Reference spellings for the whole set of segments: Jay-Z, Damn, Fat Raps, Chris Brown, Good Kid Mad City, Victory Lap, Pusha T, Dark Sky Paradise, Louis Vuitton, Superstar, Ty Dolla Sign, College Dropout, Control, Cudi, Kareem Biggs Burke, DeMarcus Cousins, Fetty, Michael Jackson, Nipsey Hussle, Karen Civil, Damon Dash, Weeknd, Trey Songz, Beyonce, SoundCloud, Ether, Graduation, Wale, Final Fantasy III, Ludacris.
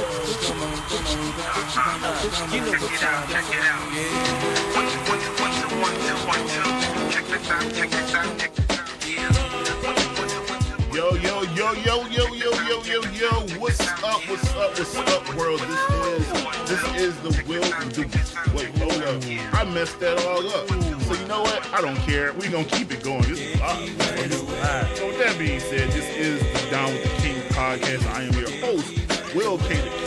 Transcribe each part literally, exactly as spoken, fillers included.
You know what time it is. Check it out. One two one two one two one two one two. Check this out. Check this out. Check this out. Yeah. Yo yo yo yo yo yo yo yo yo. What's up? What's up? What's up, world? This is this is the Will Do. Wait, hold up. I messed that all up. So you know what? I don't care. We gonna keep it going. This is awesome. So with that being said, this is the Down with the King podcast. I am your host, Will K the King.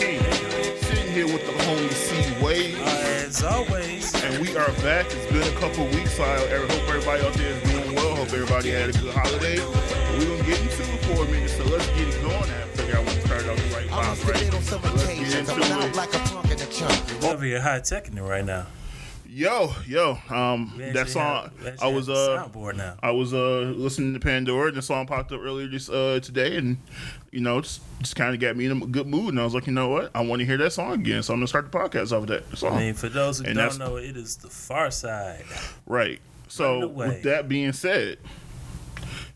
Here with the homie C Wade, uh, as always, and we are back. It's been a couple weeks, so I hope everybody out there is doing well. Hope everybody had a good holiday. We're gonna get into it for a minute, so let's get it going. I figure I want to start out the right vibe, right? So let's get into it. Like a over your high teching right now. Yo, yo, um, that song. Have, I was uh, now. I was uh listening to Pandora, and the song popped up earlier just uh today, and you know, just, just kind of got me in a good mood, and I was like, you know what, I want to hear that song again, so I'm gonna start the podcast off of that song. I mean, for those who and don't know, it is The Far Side. Right. So with that being said,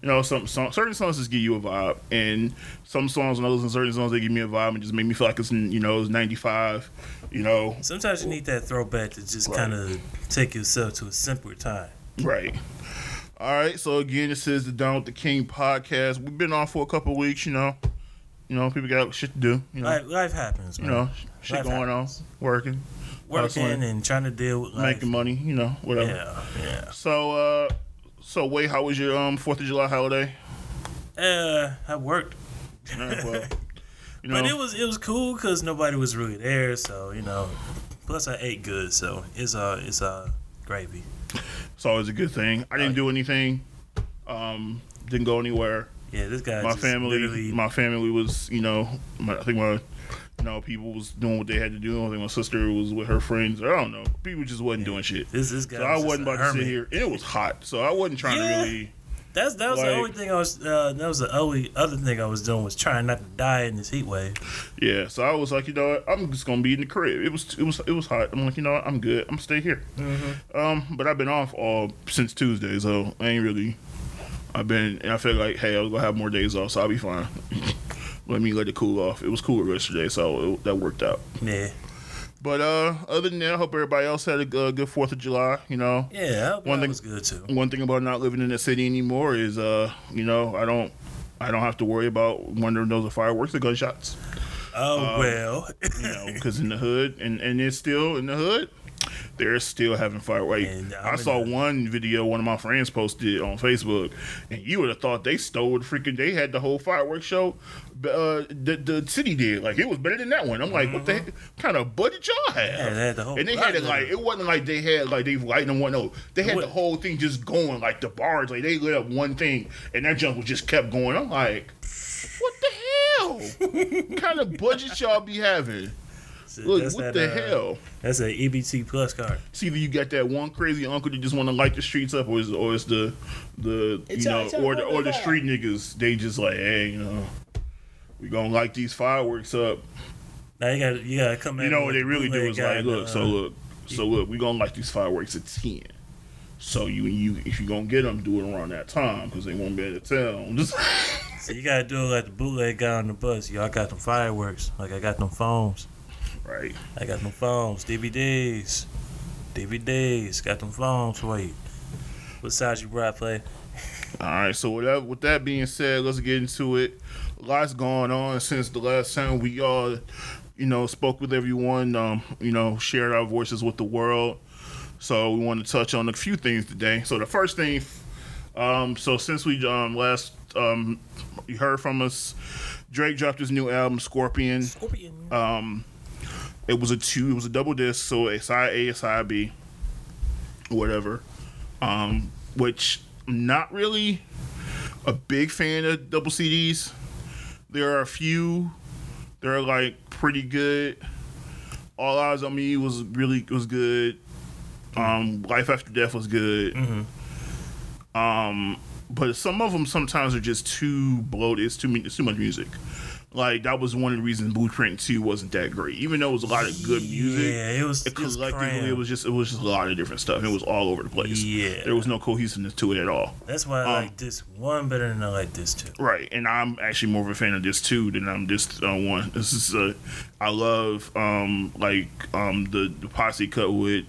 you know, some, some certain songs just give you a vibe, and some songs and others and certain songs they give me a vibe and just make me feel like it's in, you know, it's ninety-five. You know, sometimes you need that throwback to just right. kind of take yourself to a simpler time. Right. All right. So again, this is the Down with the King podcast. We've been on for a couple of weeks. You know, you know, people got shit to do. You know, life, life happens. Man. You know, shit life going happens. on, working, working, hustling, and trying to deal with life. Making money. You know, whatever. Yeah. Yeah. So, uh, so Wade, how was your um Fourth of July holiday? Uh, I worked. All right, well. You know? But it was it was cool because nobody was really there, so you know. Plus, I ate good, so it's uh it's uh gravy. It's always a good thing. I didn't do anything, um, didn't go anywhere. Yeah, this guy. My just family, literally... my family was you know, my, I think my you know people was doing what they had to do. I think my sister was with her friends. I don't know. People just wasn't yeah. doing shit. This this guy. So was I wasn't about to hermit. sit here. And it was hot, so I wasn't trying yeah. to really. That's that was like, the only thing I was. Uh, that was the only other thing I was doing was trying not to die in this heat wave. Yeah, so I was like, you know what? I'm just gonna be in the crib. It was it was it was hot. I'm like, you know what? I'm good. I'm gonna stay here. Mm-hmm. Um, but I've been off all since Tuesday, so I ain't really. I've been and I feel like, hey, I was gonna have more days off, so I'll be fine. Let me let it cool off. It was cooler yesterday, so it, that worked out. Yeah. But uh, other than that, I hope everybody else had a uh, good Fourth of July. You know, yeah, I hope one that thing, was good too. One thing about not living in the city anymore is, uh, you know, I don't, I don't have to worry about wondering those are fireworks or gunshots. Oh um, well, you know, because in the hood, and, and it's still in the hood, they're still having fireworks. I saw the- one video one of my friends posted on Facebook, and you would have thought they stole the freaking. They had the whole fireworks show. Uh, the the city did like it was better than that one. I'm like, mm-hmm. what the heck, what kind of budget y'all have? Yeah, they had the whole and they had it like it wasn't like they had like they lighting them one no, they had what? the whole thing just going like the bars like they lit up one thing and that junk was just kept going. I'm like, what the hell? What kind of budget y'all be having? So Look, what that, the uh, hell? That's an E B T Plus card. It's either you got that one crazy uncle that just want to light the streets up, or is or it's the the you know or the or the street niggas they just like hey you know. We're going to light these fireworks up. Now you got you to come in. You know what they really do is like, look, uh, so look, so look, we're going to light these fireworks at ten. So you, you if you're going to get them, do it around that time because they won't be able to tell. So you got to do it like the bootleg guy on the bus. Y'all got them fireworks. Like, I got them phones. Right. I got them phones. D V Ds. D V Ds. Got them phones for you. What size you brought, play? All right. So with that, with that being said, let's get into it. Lots going on since the last time we all, you know, spoke with everyone, um, you know, shared our voices with the world. So we want to touch on a few things today. So the first thing, um, so since we um, last um, you heard from us, Drake dropped his new album, Scorpion. Scorpion. Um, it was a two, it was a double disc, so a side A, a side B, whatever. Um, which not really a big fan of double C Ds. There are a few. They're like pretty good. All Eyes on Me was really was good. Um, Life After Death was good. Mm-hmm. Um, but some of them sometimes are just too bloated. It's too it's too much music. Like, that was one of the reasons Blueprint two wasn't that great, even though it was a lot of good music. Yeah, it was. It collectively, it, it was just it was just a lot of different stuff. It was all over the place. Yeah, there was no cohesiveness to it at all. That's why I um, like this one better than I like this two. Right, and I'm actually more of a fan of this two than I'm this uh, one. This is uh, I love um like um the, the posse cut with.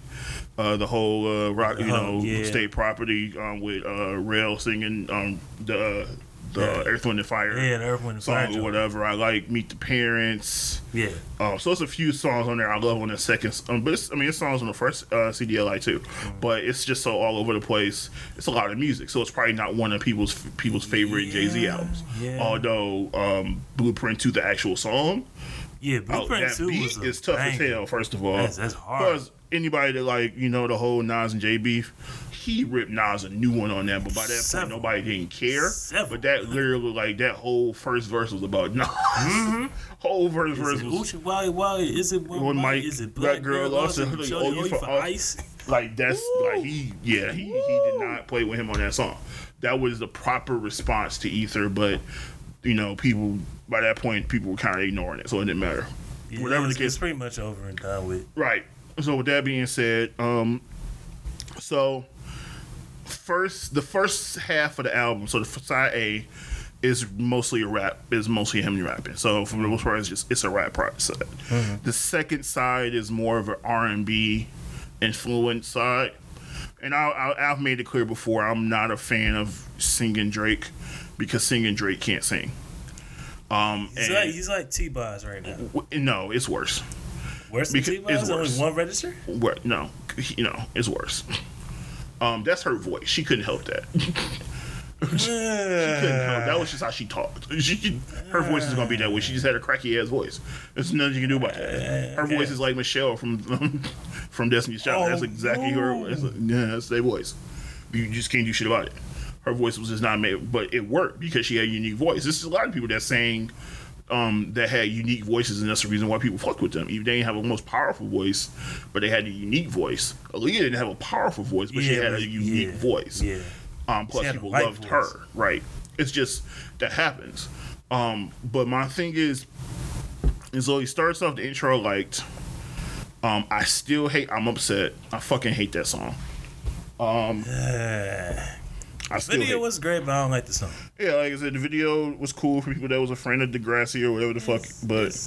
Uh, the whole uh, rock, you know, oh, yeah. State Property um, with uh, Rail singing um, the the yeah. Earth, Wind and Fire, yeah, the Earth, Wind and Fire song or whatever. I like Meet the Parents, yeah. Uh, so it's a few songs on there I love on the second, um, but it's, I mean, it's songs on the first uh, C D I like too, mm-hmm. but it's just so all over the place. It's a lot of music, so it's probably not one of people's people's favorite yeah. Jay-Z albums. Yeah. Although um, Blueprint to the actual song, yeah, Blueprint oh, that two beat is tough as hell. First of all, that's, that's hard. Anybody that like, you know, the whole Nas and Jay beef, he ripped Nas a new one on that, but by that Seven. point nobody didn't care. Seven. But that literally, like, that whole first verse was about Nas. Mm-hmm. Whole verse is verse it was. Uchi, Wally, Wally, is it one, one Mike? Is it black, black girl lost it? Like, oh, you for ice? Like that's Ooh. like he, yeah, he, he did not play with him on that song. That was the proper response to Ether, but you know, people by that point people were kind of ignoring it, so it didn't matter. Yeah, Whatever it's, the case, it's pretty much over and done with. Right. So with that being said, um, so first the first half of the album, so the side A is mostly a rap, is mostly him rapping. So for the most part, it's just it's a rap process. Mm-hmm. The second side is more of an R and B influenced side, and I, I, I've made it clear before I'm not a fan of singing Drake because singing Drake can't sing. Um, he's and like he's like T-Boz right now. W- no, it's worse. Worse than T-Boz? Only one register? What? No, you know it's worse. Um, that's her voice. She couldn't help that. uh, she couldn't help. That was just how she talked. She, she, her voice is gonna be that way. She just had a cracky ass voice. There's nothing you can do about that. Her okay. voice is like Michelle from um, from Destiny's Child. Oh, that's exactly no. her. That's like, yeah, that's their voice. You just can't do shit about it. Her voice was just not made, but it worked because she had a unique voice. This is a lot of people that sang. Um, that had unique voices, and that's the reason why people fucked with them. Even they didn't have a most powerful voice, but they had a unique voice. Aaliyah didn't have a powerful voice, but yeah, she had a unique yeah, voice. Yeah. Um, plus, people loved voice. her. Right? It's just that happens. Um, but my thing is, and so he starts off the intro like, um, I still hate. I'm upset. I fucking hate that song. Um. Yeah. The video hate. was great, but I don't like the song. Yeah, like I said, the video was cool for people that was a friend of Degrassi or whatever the fuck. But,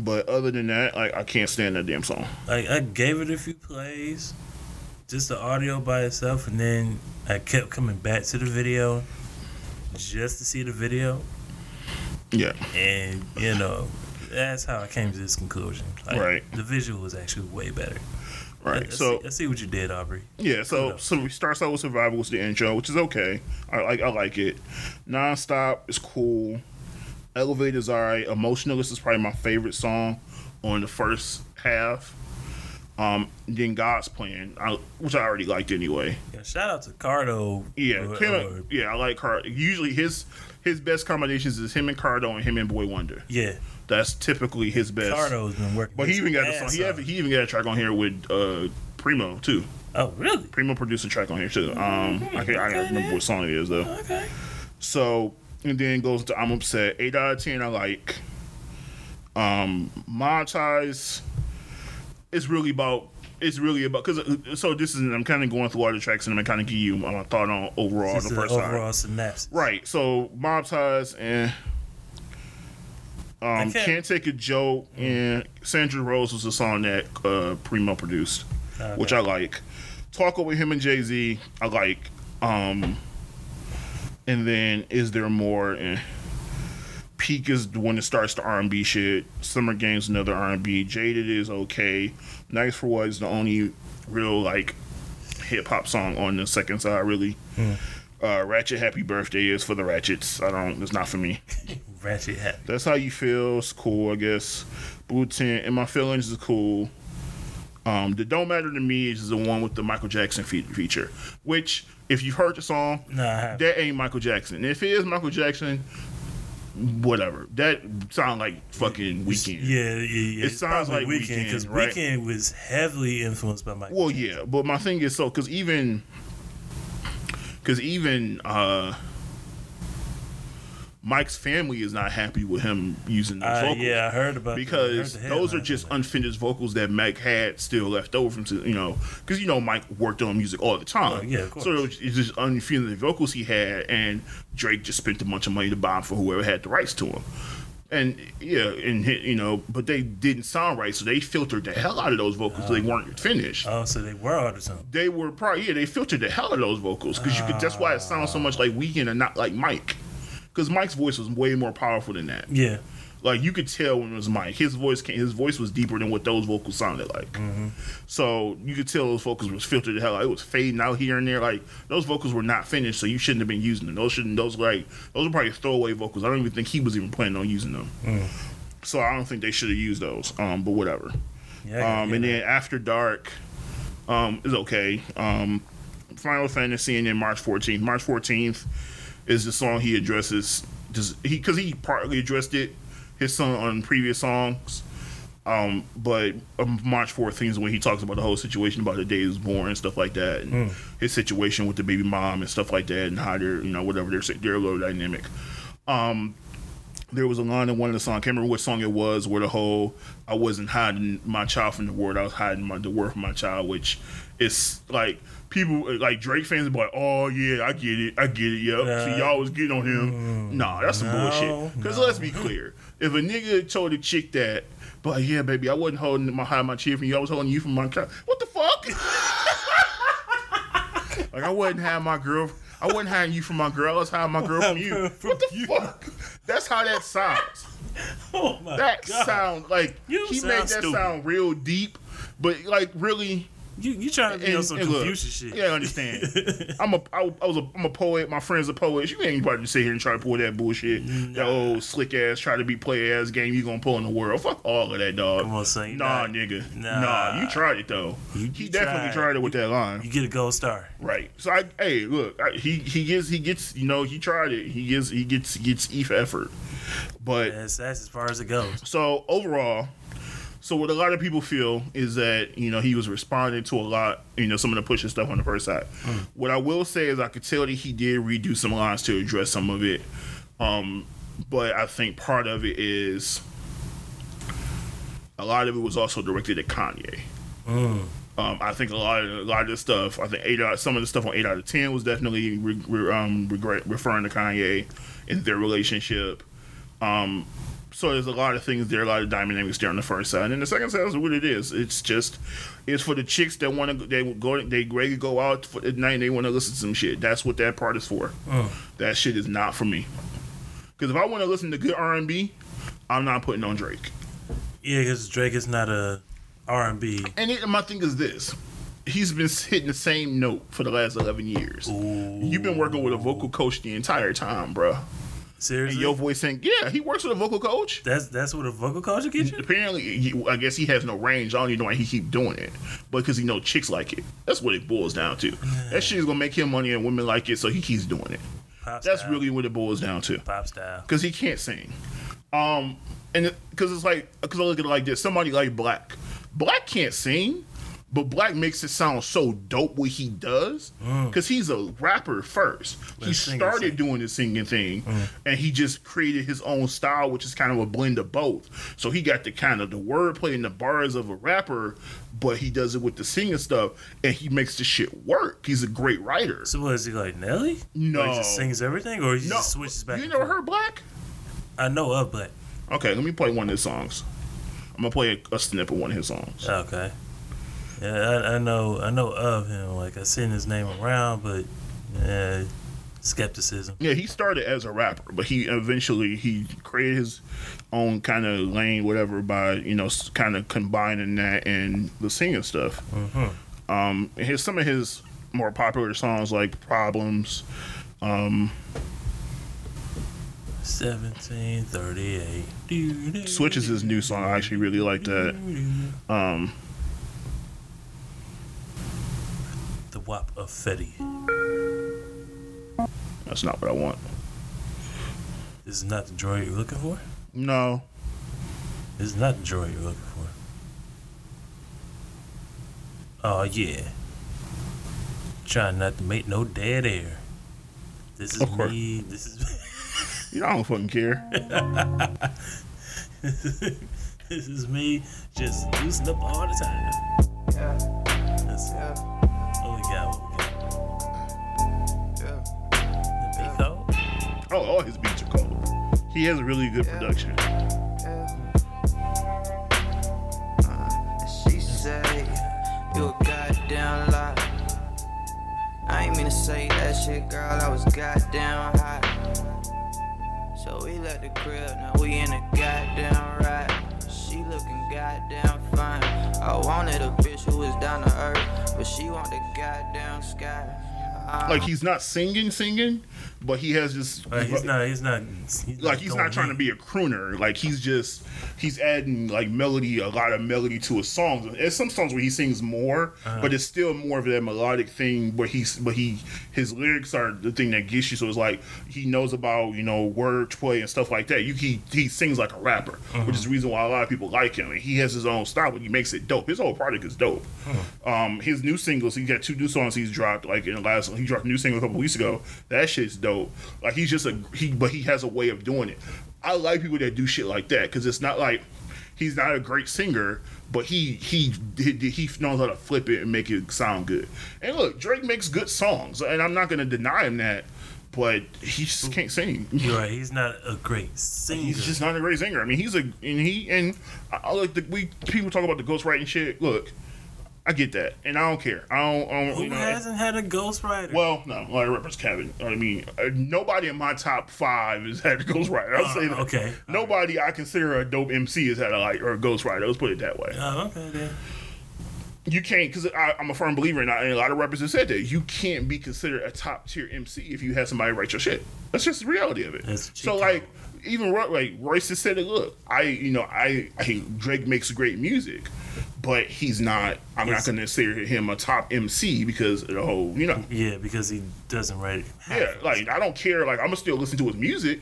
but other than that, like I can't stand that damn song. Like I gave it a few plays, just the audio by itself, and then I kept coming back to the video, just to see the video. Yeah. And you know, that's how I came to this conclusion. Like, right. The visual was actually way better. Right, I, I so see, I see what you did, Aubrey. Yeah, so so we starts out with Survival, with the intro, which is okay. I like I like it. Nonstop is cool. Elevate is alright. Emotionalist is probably my favorite song on the first half. Um, then God's Plan, I, which I already liked anyway. Yeah, shout out to Cardo. Yeah, or, Kim, or, yeah, I like Cardo. Usually his his best combinations is him and Cardo and him and Boy Wonder. Yeah. That's typically his best. Cardo's been working. But he even got a song. He, had, he even got a track on here with uh, Primo too. Oh, really? Primo produced a track on here too. Um, mm-hmm. I can't, I can't remember what song it is though. Okay. So and then goes to I'm Upset. Eight out of ten. I like. Um, monetize. It's really about. It's really about because so this is I'm kind of going through all the tracks and I'm kind of give you my thought on overall this the first time. Overall synapse. Right. So monetize and. Um, can't, can't Take a Joke and Sandra Rose was a song that uh, Primo produced, okay. which I like. Talk Over Him and Jay-Z, I like. Um, and then Is There More? And Peak is when it starts the R and B shit. Summer Games another R and B. Jaded is okay. Nice for What is the only real like hip hop song on the second side really. Mm. Uh, Ratchet Happy Birthday is for the Ratchets. I don't. It's not for me. Ratchet Happy. That's How You Feel. It's cool, I guess. Blue Tint and My Feelings is cool. Um, the Don't Matter to Me is the one with the Michael Jackson fe- feature, which if you've heard the song, nah, that ain't Michael Jackson. If it is Michael Jackson, whatever. That sound like fucking Weeknd. Yeah, yeah, yeah. It it's sounds like Weeknd because Weeknd, right? Weeknd was heavily influenced by Michael. Well, Jackson. yeah, but my thing is so because even. Because even uh, Mike's family is not happy with him using those uh, vocals. Yeah, I heard about because that. Because those are just unfinished vocals that Mike had still left over from, to, you know, because, you know, Mike worked on music all the time. Oh, yeah, of course. So it's just unfinished vocals he had, and Drake just spent a bunch of money to buy them for whoever had the rights to them. And, yeah, and you know, but they didn't sound right, so they filtered the hell out of those vocals. Oh. So they weren't finished. Oh, so they were out of something. They were probably, yeah, they filtered the hell out of those vocals, because oh. that's why it sounds so much like Weeknd and not like Mike. Because Mike's voice was way more powerful than that. Yeah. Like, you could tell when it was Mike. His voice came, his voice was deeper than what those vocals sounded like. Mm-hmm. So you could tell those vocals was filtered the hell out. It was fading out here and there. Like, those vocals were not finished, so you shouldn't have been using them. Those shouldn't. Those like those were probably throwaway vocals. I don't even think he was even planning on using them. Mm. So I don't think they should have used those. Um, but whatever. Yeah. Um, and then After Dark, um, is okay. Um, Final Fantasy, and then March fourteenth. March fourteenth is the song he addresses. Does he? Because he partly addressed it. His song on previous songs, um, but March fourteenth is when he talks about the whole situation about the day he was born and stuff like that, and mm. his situation with the baby mom and stuff like that, and how they're, you know, whatever they're they're a little dynamic. Um, there was a line in one of the songs, I can't remember what song it was, where the whole "I wasn't hiding my child from the world, I was hiding my, the world from my child," which is like. People like Drake fans are like, oh yeah, I get it, I get it, yep. Yeah. So y'all was getting on him. Mm, nah, that's no, some bullshit. Because no. let's be clear, if a nigga told a chick that, but yeah, baby, I wasn't holding my high my chin from you, I was holding you from my car. What the fuck? Like I wasn't hiding my girl, I wasn't hiding you from my girl, I was hiding my girl from you. From what the you? fuck? That's how that sounds. Oh my that God. That sound like you he sound made that stupid. Sound real deep, but like really. You you trying to be and, on some Confucian shit? Yeah, I understand. I'm a I, I was a I'm a poet. My friend's a poet. You ain't about to sit here and try to pull that bullshit. Nah. That old slick ass try to be play ass game you gonna pull in the world. Fuck all of that, dog. Come on, son. Nah, not, nigga. Nah. nah, you tried it though. You, you he definitely tried, tried it with you, that line. You get a gold star, right? So I hey look, I, he he gets he gets you know he tried it. He gets he gets gets E for effort, but that's, that's as far as it goes. So overall. So what a lot of people feel is that, you know, he was responding to a lot, you know, some of the pushing stuff on the first side. Mm. What I will say is I could tell that he did redo some lines to address some of it. Um, but I think part of it is a lot of it was also directed at Kanye. Mm. Um, I think a lot of a lot of the stuff, I think eight out, some of the stuff on eight out of ten was definitely re, re, um, regret, referring to Kanye and their relationship. Um So there's a lot of things there, a lot of dynamics there on the first side, and the second side is what it is. It's just, it's for the chicks that want to, they go, they ready to go out for, at night and they want to listen to some shit. That's what that part is for. Oh. That shit is not for me. Because if I want to listen to good R and B, I'm not putting on Drake. Yeah, because Drake is not a R and B. And it, my thing is this. He's been hitting the same note for the last eleven years. Ooh. You've been working with a vocal coach the entire time, bro. Seriously? And your voice saying, yeah, he works with a vocal coach. That's that's what a vocal coach will get you? Apparently, he, I guess he has no range. I don't even know why he keep doing it. But because he know chicks like it. That's what it boils down to. That shit is going to make him money and women like it, so he keeps doing it. Pop that's style. Really what it boils down to. Pop style. Because he can't sing. Um, and because it's like, because I look at it like this. Somebody like Black. Black can't sing, but Black makes it sound so dope what he does, because mm. he's a rapper first. Let's he started sing. doing the singing thing, mm. and he just created his own style, which is kind of a blend of both. So he got the kind of the wordplay and the bars of a rapper, but he does it with the singing stuff, and he makes the shit work. He's a great writer. So what, is he like Nelly? No. Like he just sings everything, or he no. just switches back? You never heard Black? I know of Black. Okay, let me play one of his songs. I'm going to play a, a snippet of one of his songs. Okay. Yeah, I, I know, I know of him. Like I seen his name around, but yeah, skepticism. Yeah, he started as a rapper, but he eventually he created his own kind of lane, whatever, by you know, kind of combining that and the singing stuff. Mm-hmm. Um, his some of his more popular songs like Problems, um, seventeen thirty-eight. Switch is his new song. I actually really like that. Um. Wop of Fetty. That's not what I want. This is not the droid you're looking for? No. This is not the droid you're looking for. Oh, yeah. Trying not to make no dead air. This is me. This is You know, I don't fucking care. This is me just using up all the time. Yeah. That's yeah. What we got, what we got. Yeah. The beat yeah. cold? Oh, all his beats are cold. He has a really good yeah. production. Yeah. Uh, she say, you a goddamn lie. I ain't mean to say that shit, girl. I was goddamn hot. So we left the crib, now we in a goddamn ride. She looking goddamn fine. I wanted a bitch who was down to earth, but she want the goddamn sky. Um, like he's not singing, singing, but he has this. Uh, he's like, not. He's not. He's like he's not trying to be a crooner. Like he's just he's adding like melody, a lot of melody to his songs. There's some songs where he sings more, uh-huh. but it's still more of that melodic thing. But he's but he his lyrics are the thing that gets you. So it's like he knows about you know wordplay and stuff like that. You he he sings like a rapper, uh-huh. which is the reason why a lot of people like him. And he has his own style, but he makes it dope. His whole product is dope. Uh-huh. Um, his new singles, he got two new songs he's dropped like in the last. He dropped a new single a couple weeks ago. That shit's dope. Like he's just a he, but he has a way of doing it. I like people that do shit like that because it's not like he's not a great singer, but he he he knows how to flip it and make it sound good. And look, Drake makes good songs, and I'm not gonna deny him that. But he just can't sing. You're right. He's not a great singer. He's just not a great singer. I mean, he's a and he and I like the we people talk about the ghostwriting shit. Look. I get that, and I don't care. I don't. I don't Who you know, hasn't had a ghostwriter? Well, no, like rappers Kevin. I mean, nobody in my top five has had a ghostwriter. I'll uh, say that. Okay. Nobody right. I consider a dope M C has had a like or a ghostwriter. Let's put it that way. Oh, okay then. You can't, because I'm a firm believer, and, I, and a lot of rappers have said that you can't be considered a top tier M C if you have somebody write your shit. That's just the reality of it. That's so like. Even like Royce has said it. Look, I you know I, I Drake makes great music, but he's not. I'm it's, not going to consider him a top M C because of the whole you know. Yeah, because he doesn't write. Yeah, like I don't care. Like I'm gonna still listen to his music,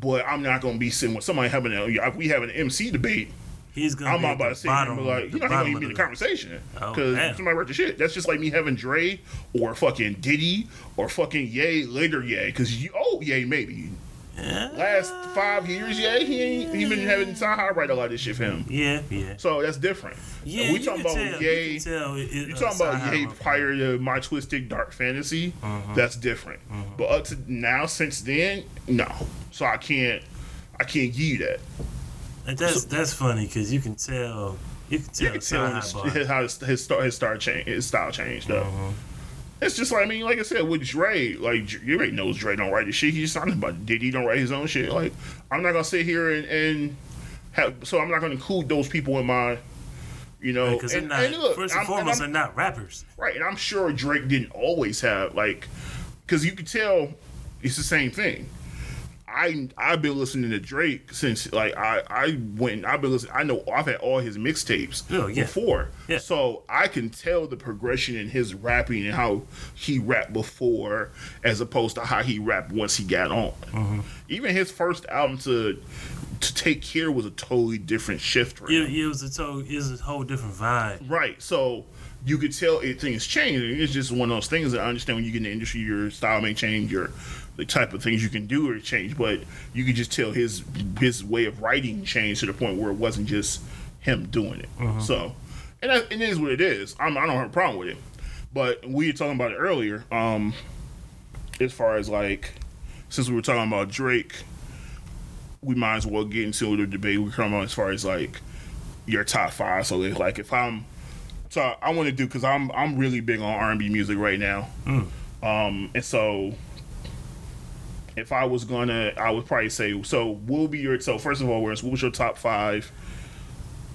but I'm not going to be sitting with somebody having a. If we have an M C debate, he's gonna. I'm not about to sit and be like, you're not going to be in the conversation because oh, somebody wrote the shit. That's just like me having Dre or fucking Diddy or fucking Ye later Ye because you oh Ye maybe. Yeah. Last five years, yeah, he ain't he been having Taha write a lot of this shit for him. Yeah, yeah. So that's different. Yeah, we talking about tell, Ye. You tell it, it, talking uh, about Ye prior to My Twisted Dark Fantasy. Uh-huh. That's different. Uh-huh. But up to now, since then, no. So I can't, I can't give you that. And that's so, that's funny because you can tell, you can tell, you can tell his, his, how his his star, his, star change, his style changed up. Uh-huh. It's just like I mean, like I said, with Dre, like you already knows Dre don't write his shit. He's talking about Diddy don't write his own shit. Like I'm not gonna sit here and, and have, so I'm not gonna include those people in my, you know. Because right, first and I'm, foremost, and they're not rappers, right? And I'm sure Drake didn't always have like, because you could tell it's the same thing. I I've been listening to Drake since like I I went I've been listening I know I've had all his mixtapes oh, yeah. before yeah. so I can tell the progression in his rapping and how he rapped before as opposed to how he rapped once he got on. Mm-hmm. Even his first album to to Take Care was a totally different shift. Right it, it was a to- it was a whole different vibe. Right, so. You could tell it, things change. It's just one of those things that I understand when you get in the industry, your style may change, your the type of things you can do or change. But you could just tell his his way of writing changed to the point where it wasn't just him doing it. Uh-huh. So, and that, it is what it is. I'm, I don't have a problem with it. But we were talking about it earlier. Um, as far as like, since we were talking about Drake, we might as well get into the debate we're talking about as far as like your top five. So like if I'm So I want to do because I'm I'm really big on R and B music right now, mm. um, and so if I was gonna, I would probably say so. Will be your so first of all, where's what was your top five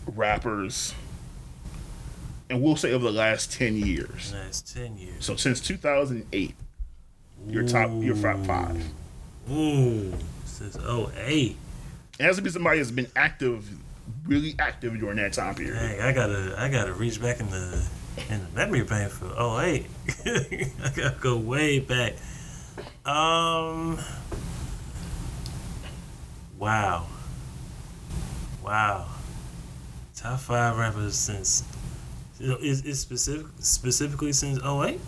rappers, and we'll say over the last ten years. Last ten years. So since two thousand eight, Ooh. your top your top five. Ooh, since oh eight. It has to be somebody that's been active. Really active during that time period. Dang, I gotta, I gotta reach back in the, in the memory bank for oh eight. I gotta go way back. Um, wow, wow. Top five rappers since, is, is specific, specifically since oh eight?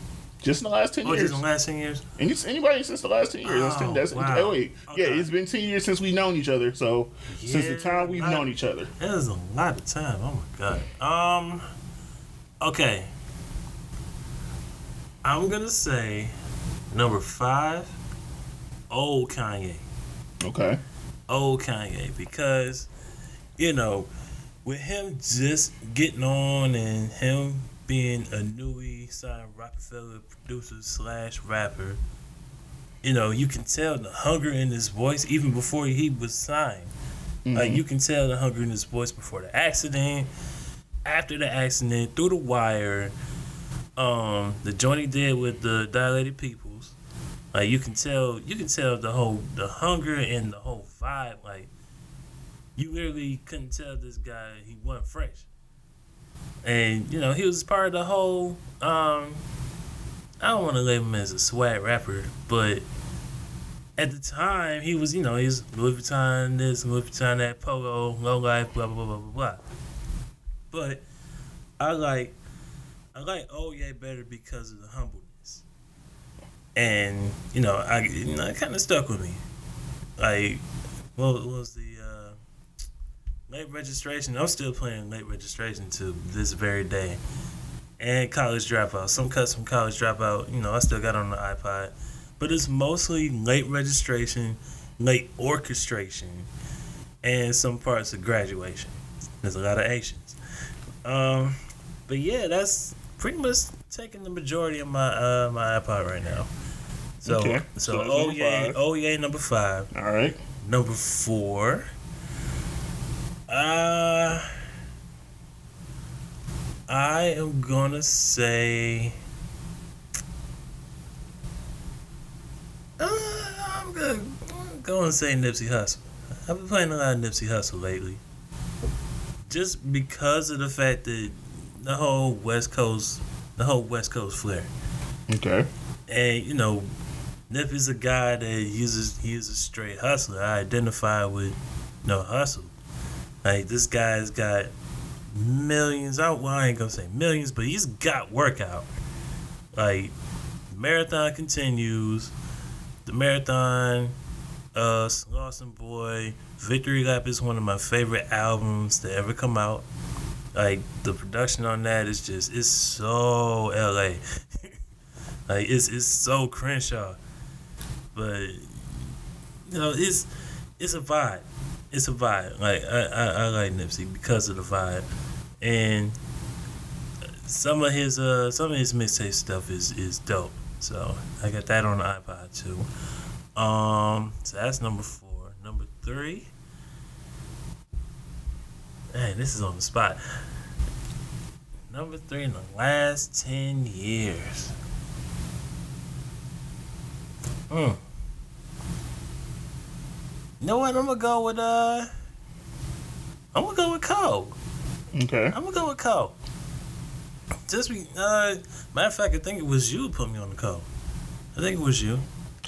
Just in the last ten oh, years. Just in the last ten years. And it's anybody since the last ten years. Oh, ten, that's, wow. Oh, wait. Okay. Yeah, it's been ten years since we've known each other. So yeah, since the time we've I, known each other, that is a lot of time. Oh my god. Um. Okay. I'm gonna say number five, old Kanye. Okay. Old Kanye, because you know, with him just getting on and him being a newly signed Rockefeller producer slash rapper, you know, you can tell the hunger in his voice even before he was signed. Mm-hmm. Like, you can tell the hunger in his voice before the accident, after the accident, through the wire, um, the joint he did with the Dilated Peoples. Like, you can tell, you can tell the whole, the hunger and the whole vibe. Like, you literally couldn't tell this guy he wasn't fresh. And, you know, he was part of the whole, um, I don't want to label him as a swag rapper, but at the time, he was, you know, he was Louis Vuitton this, Louis Vuitton that, Polo, low life, blah, blah, blah, blah, blah. But I like, I like Oh Yeah better because of the humbleness. And, you know, I, you know, it kind of stuck with me. Like, what, what was the, Late Registration. I'm still playing Late Registration to this very day. And College Dropout. Some cuts from College Dropout, you know, I still got on the iPod. But it's mostly Late Registration, Late Orchestration, and some parts of Graduation. There's a lot of Asians. Um, but yeah, that's pretty much taking the majority of my uh, my iPod right now. So, okay. so, so oh yeah, oh yeah, number five. All right. Number four. Uh, I am gonna say, uh, I'm gonna go and say Nipsey Hussle. I've been playing a lot of Nipsey Hussle lately, just because of the fact that the whole West Coast, the whole West Coast flair. Okay. And you know, Nip is a guy that uses he is a straight hustler. I identify with no hustle. Like, this guy's got millions. I, well, I ain't gonna say millions, but he's got work out. Like, Marathon continues. The Marathon, uh, Slauson Boy, Victory Lap is one of my favorite albums to ever come out. Like, the production on that is just, it's so L A Like, it's it's so Crenshaw. But, you know, it's it's a vibe. It's a vibe. Like, I, I, I like Nipsey because of the vibe, and some of his uh some of his mixtape stuff is, is dope. So I got that on the iPod too. Um, so that's number four. Number three. Man, this is on the spot. Number three in the last ten years. Hmm. You know what? I'm gonna go with uh, I'm gonna go with Cole. Okay. I'm gonna go with Cole. Just be uh, matter of fact, I think it was you who put me on the Cole. I think it was you.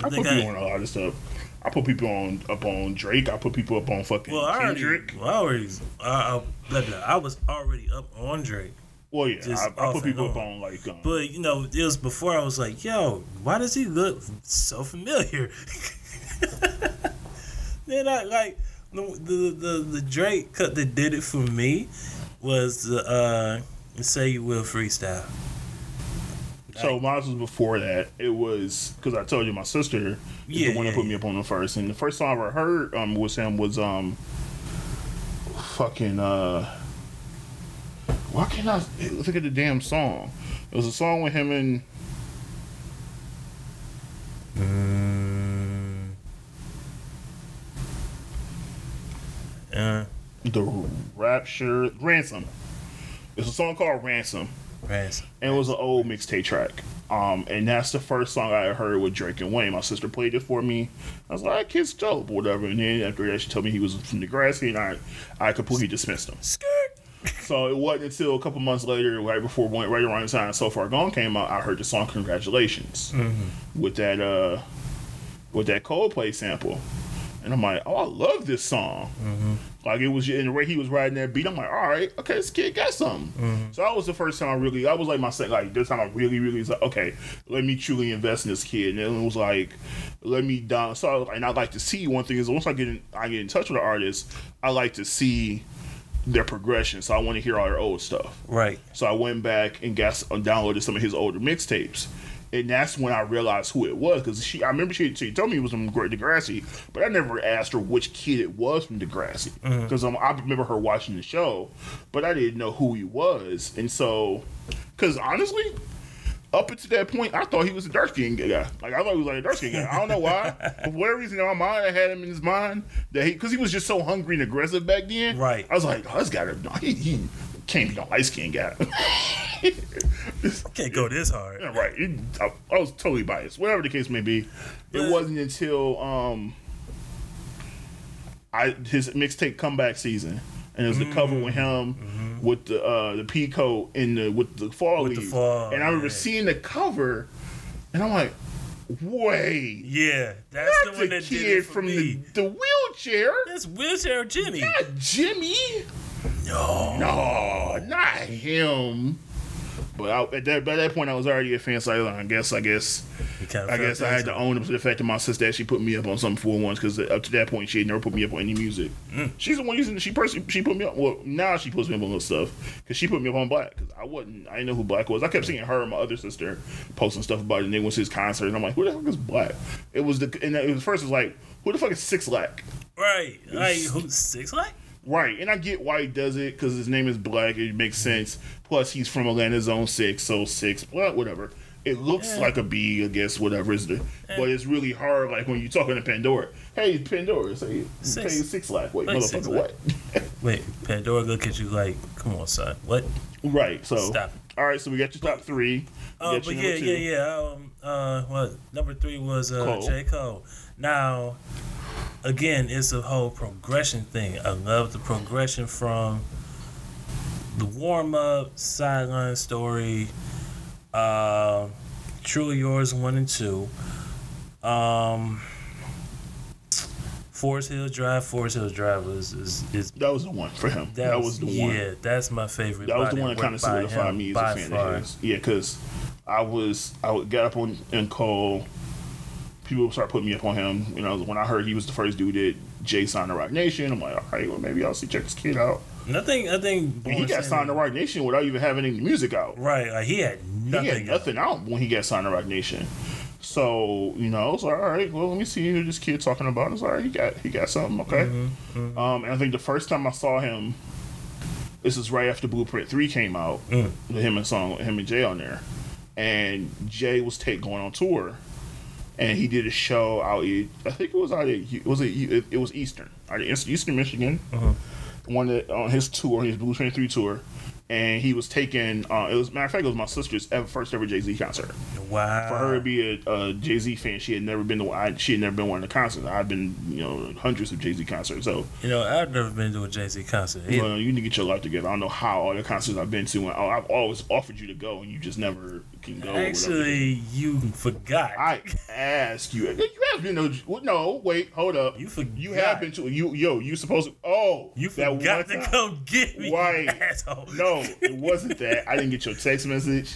I, I think put people on a lot of stuff. I put people on up on Drake. I put people up on fucking well, I Kendrick. Already, well, I already, I, I, I was already up on Drake. Well, yeah, Just I, I put people on. up on like. Um, but you know, it was before I was like, yo, why does he look so familiar? Then I like the the the, the Drake cut that did it for me was the uh, Say You Will Freestyle. Like, so mine was before that. It was because I told you my sister is yeah, the one yeah, that put yeah. me up on the first, and the first song I ever heard um with him was um fucking uh why can't I look at the damn song? It was a song with him and. Mm. Uh, the Rapture Ransom. It's a song called Ransom. Ransom. And it was an old mixtape track. Um, and that's the first song I heard with Drake and Wayne. My sister played it for me. I was like, "Kid's dope," or whatever. And then after that, she told me he was from Degrassi, and I, I completely dismissed him. So it wasn't until a couple months later, right before right around the time So Far Gone came out, I heard the song "Congratulations" mm-hmm. with that uh, with that Coldplay sample. and I'm like, oh, I love this song. Mm-hmm. Like, it was, and the way he was riding that beat, I'm like, all right, okay, this kid got something. Mm-hmm. So that was the first time I really, I was like my second, like this time I really, really was like, okay, let me truly invest in this kid. And then it was like, let me down. So I was, and I like to see, one thing is once I get in, I get in touch with the artist, I like to see their progression. So I want to hear all their old stuff. Right. So I went back and got downloaded some of his older mixtapes. And that's when I realized who it was, because she, I remember she, she told me it was from Degrassi, but I never asked her which kid it was from Degrassi, because mm-hmm. um, I remember her watching the show, but I didn't know who he was. And so, because honestly, up until that point, I thought he was a dark skin guy. Like, I thought he was like a dark skin guy. I don't know why. But for whatever reason, in my mind, I had him in his mind that he, because he was just so hungry and aggressive back then. Right. I was like, oh, this guy, no, he, he can't be no light skin guy. Can't go this hard. Yeah, right. It, I, I was totally biased. Whatever the case may be, it wasn't until um, I his mixtape comeback season, and it was mm-hmm. the cover with him mm-hmm. with the uh, the pea coat and the with the fall with leaf. The fall, and I remember right. seeing the cover, and I'm like, wait, yeah, that's not the one the that kid did it for from me. The, the wheelchair. That's wheelchair Jimmy. Not Jimmy. No, no, not him. But I, at that, by that point, I was already a fan, so I guess I guess I guess I had to own up to the fact that my sister actually put me up on something for once, because up to that point, she had never put me up on any music. Mm. She's the one using she personally she put me up. Well, now she puts me up on little stuff, because she put me up on Black, because I wasn't I didn't know who Black was. I kept seeing her and my other sister posting stuff about it, and they went to his concert, and I'm like, who the fuck is Black? It was the and it was first it was like, who the fuck is six lack? Right, like who's six lack? Right, and I get why he does it, because his name is Black, it makes sense. Plus, he's from Atlanta, Zone six, so six, well, whatever. It looks yeah. like a B, I guess, whatever. Is the, yeah. But it's really hard, like, when you're talking to Pandora. Hey, Pandora, say, six. Hey, six lack. Wait, like motherfucker, what? Wait, Pandora look at you like, come on, son, what? Right, so. Stop. All right, so we got your top three. Oh, uh, but yeah, two. yeah, yeah. Um, uh, well, number three was uh, Cole. J. Cole. Now, again, it's a whole progression thing. I love the progression from the warm-up, sideline story, uh, Truly Yours one and two, um, Forest Hill Drive. Forest Hill Drive was is, is that was the one for him. That, that was, was the one. Yeah, that's my favorite. That was the one that kind of solidified me as a fan far. of his. Yeah, because I was I got up on and Cole. People started putting me up on him. You know, when I heard he was the first dude that Jay signed to Roc Nation, I'm like, all right, well, maybe I'll see check this kid out. Nothing, I think he got signed to Roc Nation without even having any music out. Right, like he had nothing. He had nothing out. out when he got signed to Roc Nation. So you know, I was like, all right, well, let me see who this kid's talking about. I was like, all right, he got he got something, okay. Mm-hmm, mm-hmm. Um, and I think the first time I saw him, this is right after Blueprint Three came out. Mm. With him and song, him and Jay on there, and Jay was take going on tour. And he did a show out. I think it was out. It was it. It was Eastern. Eastern Michigan. Uh-huh. One that on his tour, his Blueprint Three tour, and he was taking. Uh, it was matter of fact, it was my sister's ever, first ever Jay Z concert. Wow. For her to be a, a Jay Z fan, she had never been to. I, she had never been one of the concerts. I've been, you know, hundreds of Jay Z concerts. So you know, I've never been to a Jay Z concert. Either. Well, you need to get your life together. I don't know how all the concerts I've been to, and I've always offered you to go, and you just never can go. Actually, you forgot. I asked you. You have been to. No, wait, hold up. You forgot. You have been to. You yo. You supposed to. Oh, you that forgot to come get me. Why? Asshole. No. It wasn't that. I didn't get your text message,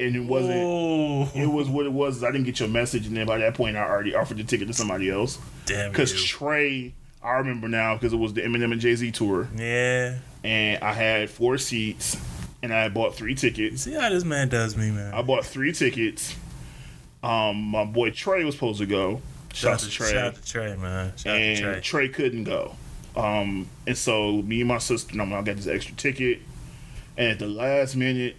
and it wasn't. Ooh. It was what it was. I didn't get your message, and then by that point, I already offered the ticket to somebody else. Damn. Because Trey, I remember now, because it was the Eminem and Jay Z tour. Yeah. And I had four seats, and I had bought three tickets. See how this man does me, man. I bought three tickets. Um, my boy Trey was supposed to go. Shout, shout to Trey. Shout to Trey, man. Shout and to Trey. Trey couldn't go. Um, and so me and my sister, and I'm like, I got this extra ticket, and at the last minute,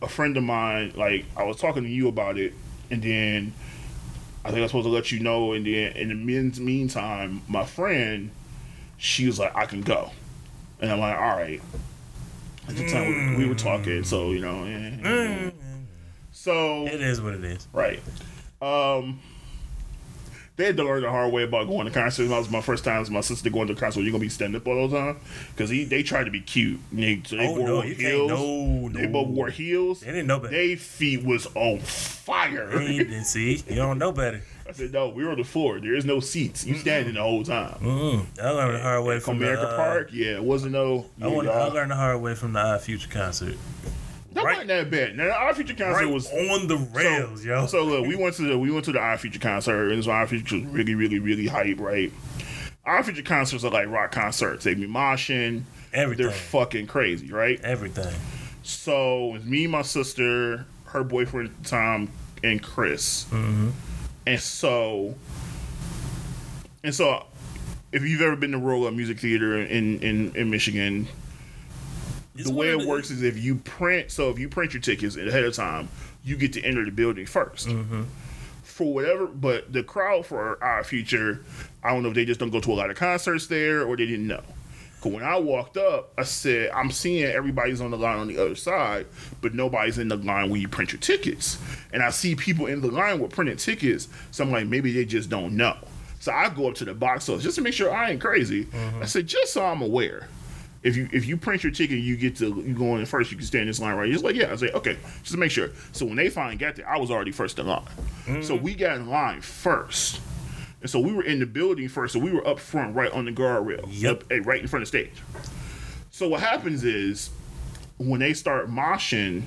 a friend of mine, like, I was talking to you about it, and then I think I was supposed to let you know, and then in the meantime, my friend, she was like, I can go, and I'm like, all right. At the time mm. we, we were talking, so you know, and, and, and. so it is what it is, right? Um, They had to learn the hard way about going to concerts. That was my first time as my sister going to a concert. You're going to be standing up all the time? Because they tried to be cute. They, so they oh, wore no, you heels. Can't, no, They no. both wore heels. They didn't know better. They feet was on fire. They didn't see. You don't know better. I said, no, we were on the floor. There is no seats. You standing the whole time. Mm-hmm. I learned the hard way from America the, uh, Park. Yeah, it wasn't no... I, wanted, I learned the hard way from the uh, Future concert. That right. wasn't that bad. Now, the Our Future concert right was on the rails, so, yo. So look, we went to the we went to the Our Future concert, and so Our Future was really, really, really hype, right? Our Future concerts are like rock concerts. They be moshing, everything. They're fucking crazy, right? Everything. So it's me, my sister, her boyfriend Tom, and Chris, mm-hmm. and so, and so, if you've ever been to Rolla Music Theater in in, in Michigan. The way it works is if you print, so if you print your tickets ahead of time, you get to enter the building first. Mm-hmm. For whatever, but the crowd for Our Future, I don't know if they just don't go to a lot of concerts there or they didn't know. Because when I walked up, I said, I'm seeing everybody's on the line on the other side, but nobody's in the line where you print your tickets. And I see people in the line with printed tickets, so I'm like, maybe they just don't know. So I go up to the box office just to make sure I ain't crazy. Mm-hmm. I said, just so I'm aware. If you if you print your ticket, you get to you go in first. You can stay in this line, right? He's like, yeah. I say, okay, just to make sure. So when they finally got there, I was already first in line. Mm-hmm. So we got in line first, and so we were in the building first. So we were up front, right on the guardrail, yep, up, right in front of the stage. So what happens is when they start moshing,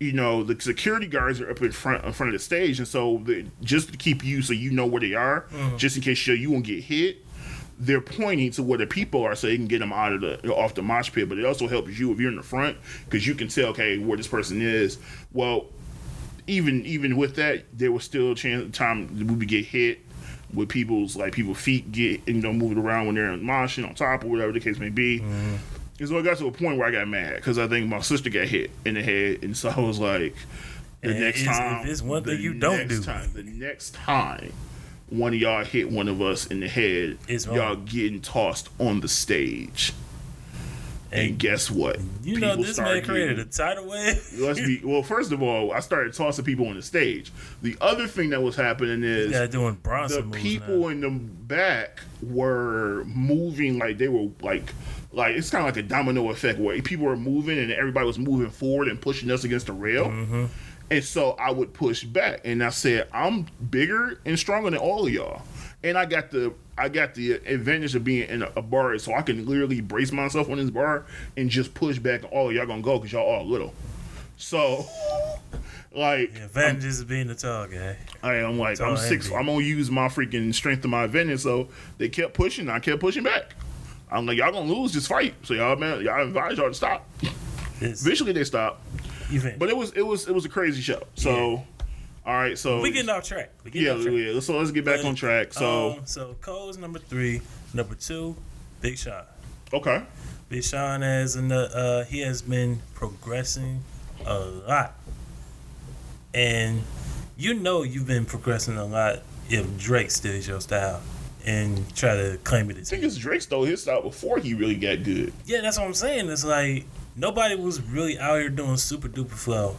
you know, the security guards are up in front in front of the stage, and so the, just to keep you so you know where they are, mm-hmm. just in case you you won't get hit. They're pointing to where the people are so they can get them out of the off the mosh pit, but it also helps you if you're in the front because you can tell, okay, where this person is. Well, even even with that, there was still a chance time we would get hit with people's like people's feet get you know moving around when they're in moshing on top or whatever the case may be. Mm-hmm. And so it got to a point where I got mad because I think my sister got hit in the head, and so I was like, the and next it's, time, if it's one thing you don't do, time, the next time. One of y'all hit one of us in the head. It's y'all hard. Getting tossed on the stage. And, and guess what? You people know, this man created getting, a tidal wave. Let's be, well, first of all, I started tossing people on the stage. The other thing that was happening is yeah, doing Bronson the people now. In the back were moving like they were like, like it's kind of like a domino effect where people were moving and everybody was moving forward and pushing us against the rail. Mm-hmm. And so I would push back, and I said, I'm bigger and stronger than all of y'all. And I got the I got the advantage of being in a, a bar, so I can literally brace myself on this bar and just push back. All of y'all gonna go because y'all all little. So, like, the advantage is being the tall guy. I am like tall I'm six. Handy. I'm gonna use my freaking strength of my advantage. So they kept pushing. I kept pushing back. I'm like, y'all gonna lose this fight. So y'all man, y'all advise y'all to stop. Eventually they stopped. But it was it was it was a crazy show. So, yeah. all right. So we getting off track. We getting yeah, off track. yeah. So let's get back but, on track. So, um, so Cole's number three. Number two, Big Sean. Okay. Big Sean has an, uh he has been progressing a lot, and you know you've been progressing a lot if Drake steals your style and try to claim it. As I think it's Drake stole his style before he really got good. Yeah, that's what I'm saying. It's like. Nobody was really out here doing super duper flow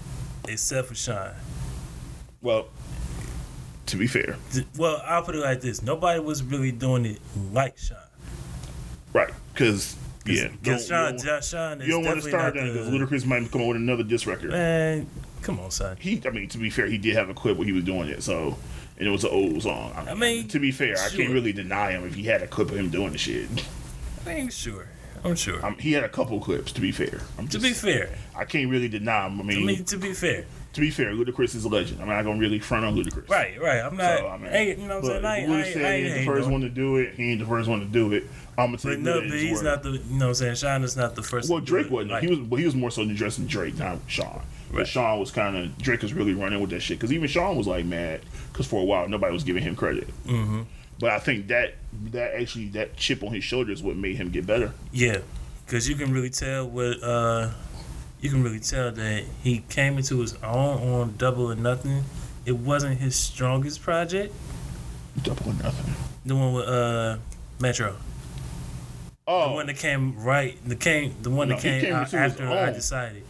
except for Sean. Well, to be fair. Well, I'll put it like this. Nobody was really doing it like Sean. Right, because, yeah. Because Sean, Sean is You don't want to start that because Ludacris might come up with another diss record. Man, come on, son. He, I mean, to be fair, he did have a quip when he was doing it, so... And it was an old song. I mean, I mean to be fair, sure. I can't really deny him if he had a quip of him doing the shit. I mean, sure. I'm sure um, he had a couple clips. To be fair, I'm just, to be fair, I can't really deny him. I mean, to, me, to be fair, to be fair, Ludacris is a legend. I'm not gonna really front on Ludacris. Right, right. I'm not. So, I mean, hey, you know what I'm saying? I, I, said I, I, he ain't I, the first no. one to do it. He ain't the first one to do it. I'm gonna take no, but he's word. not the. You know what I'm saying? Sean is not the first. Well, Drake wasn't. Right. He was. Well, he was more so addressing Drake, not Sean. Right. But Sean was kind of Drake was really running with that shit because even Sean was like mad because for a while nobody was giving him credit. Mm-hmm. But I think that that actually that chip on his shoulder is what made him get better. Yeah, because you can really tell what uh, you can really tell that he came into his own on Double or Nothing. It wasn't his strongest project. Double or Nothing. The one with uh, Metro. Oh, the one that came right. The came the one no, that came, came out after I Decided.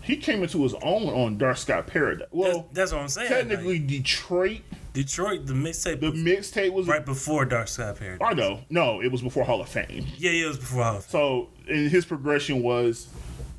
He came into his own on Dark Sky Paradise. Well, that's, that's what I'm saying. Technically, like, Detroit. Detroit, the mixtape. The mixtape was right before Dark Sky Paradise. I know. No, it was before Hall of Fame. Yeah, yeah, it was before Hall of Fame. So and his progression was.